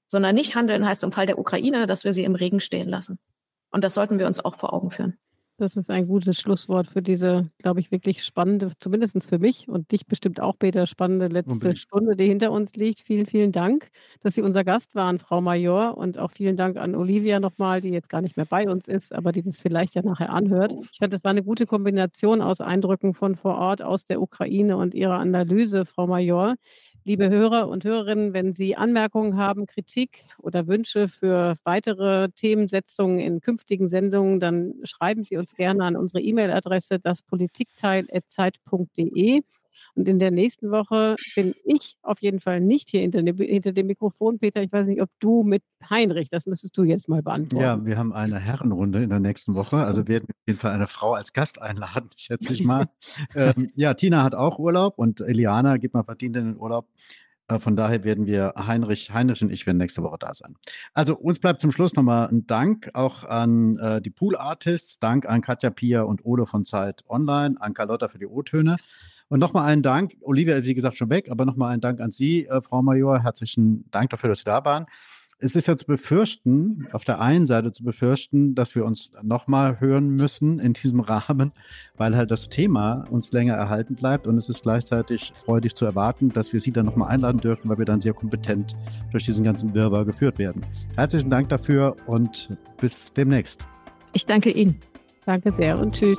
Sondern nicht handeln heißt im Fall der Ukraine, dass wir sie im Regen stehen lassen. Und das sollten wir uns auch vor Augen führen. Das ist ein gutes Schlusswort für diese, glaube ich, wirklich spannende, zumindest für mich und dich bestimmt auch, Peter, spannende letzte Unbedingt. Stunde, die hinter uns liegt. Vielen, vielen Dank, dass Sie unser Gast waren, Frau Major. Und auch vielen Dank an Olivia nochmal, die jetzt gar nicht mehr bei uns ist, aber die das vielleicht ja nachher anhört. Ich fand, das war eine gute Kombination aus Eindrücken von vor Ort, aus der Ukraine und Ihrer Analyse, Frau Major. Liebe Hörer und Hörerinnen, wenn Sie Anmerkungen haben, Kritik oder Wünsche für weitere Themensetzungen in künftigen Sendungen, dann schreiben Sie uns gerne an unsere E-Mail-Adresse das Politikteil at zeit punkt de. Und in der nächsten Woche bin ich auf jeden Fall nicht hier hinter dem, hinter dem Mikrofon. Peter, ich weiß nicht, ob du mit Heinrich, das müsstest du jetzt mal beantworten. Ja, wir haben eine Herrenrunde in der nächsten Woche. Also werden wir auf jeden Fall eine Frau als Gast einladen, schätze ich mal. ähm, ja, Tina hat auch Urlaub und Iliana gibt mal verdient in den Urlaub. Äh, von daher werden wir, Heinrich, Heinrich und ich werden nächste Woche da sein. Also uns bleibt zum Schluss nochmal ein Dank auch an äh, die Pool Artists. Dank an Katja, Pia und Ole von Zeit Online, an Carlotta für die O-Töne. Und nochmal einen Dank, Olivia ist wie gesagt schon weg, aber nochmal einen Dank an Sie, äh, Frau Major. Herzlichen Dank dafür, dass Sie da waren. Es ist ja zu befürchten, auf der einen Seite zu befürchten, dass wir uns nochmal hören müssen in diesem Rahmen, weil halt das Thema uns länger erhalten bleibt. Und es ist gleichzeitig freudig zu erwarten, dass wir Sie dann nochmal einladen dürfen, weil wir dann sehr kompetent durch diesen ganzen Wirrwarr geführt werden. Herzlichen Dank dafür und bis demnächst. Ich danke Ihnen. Danke sehr und tschüss.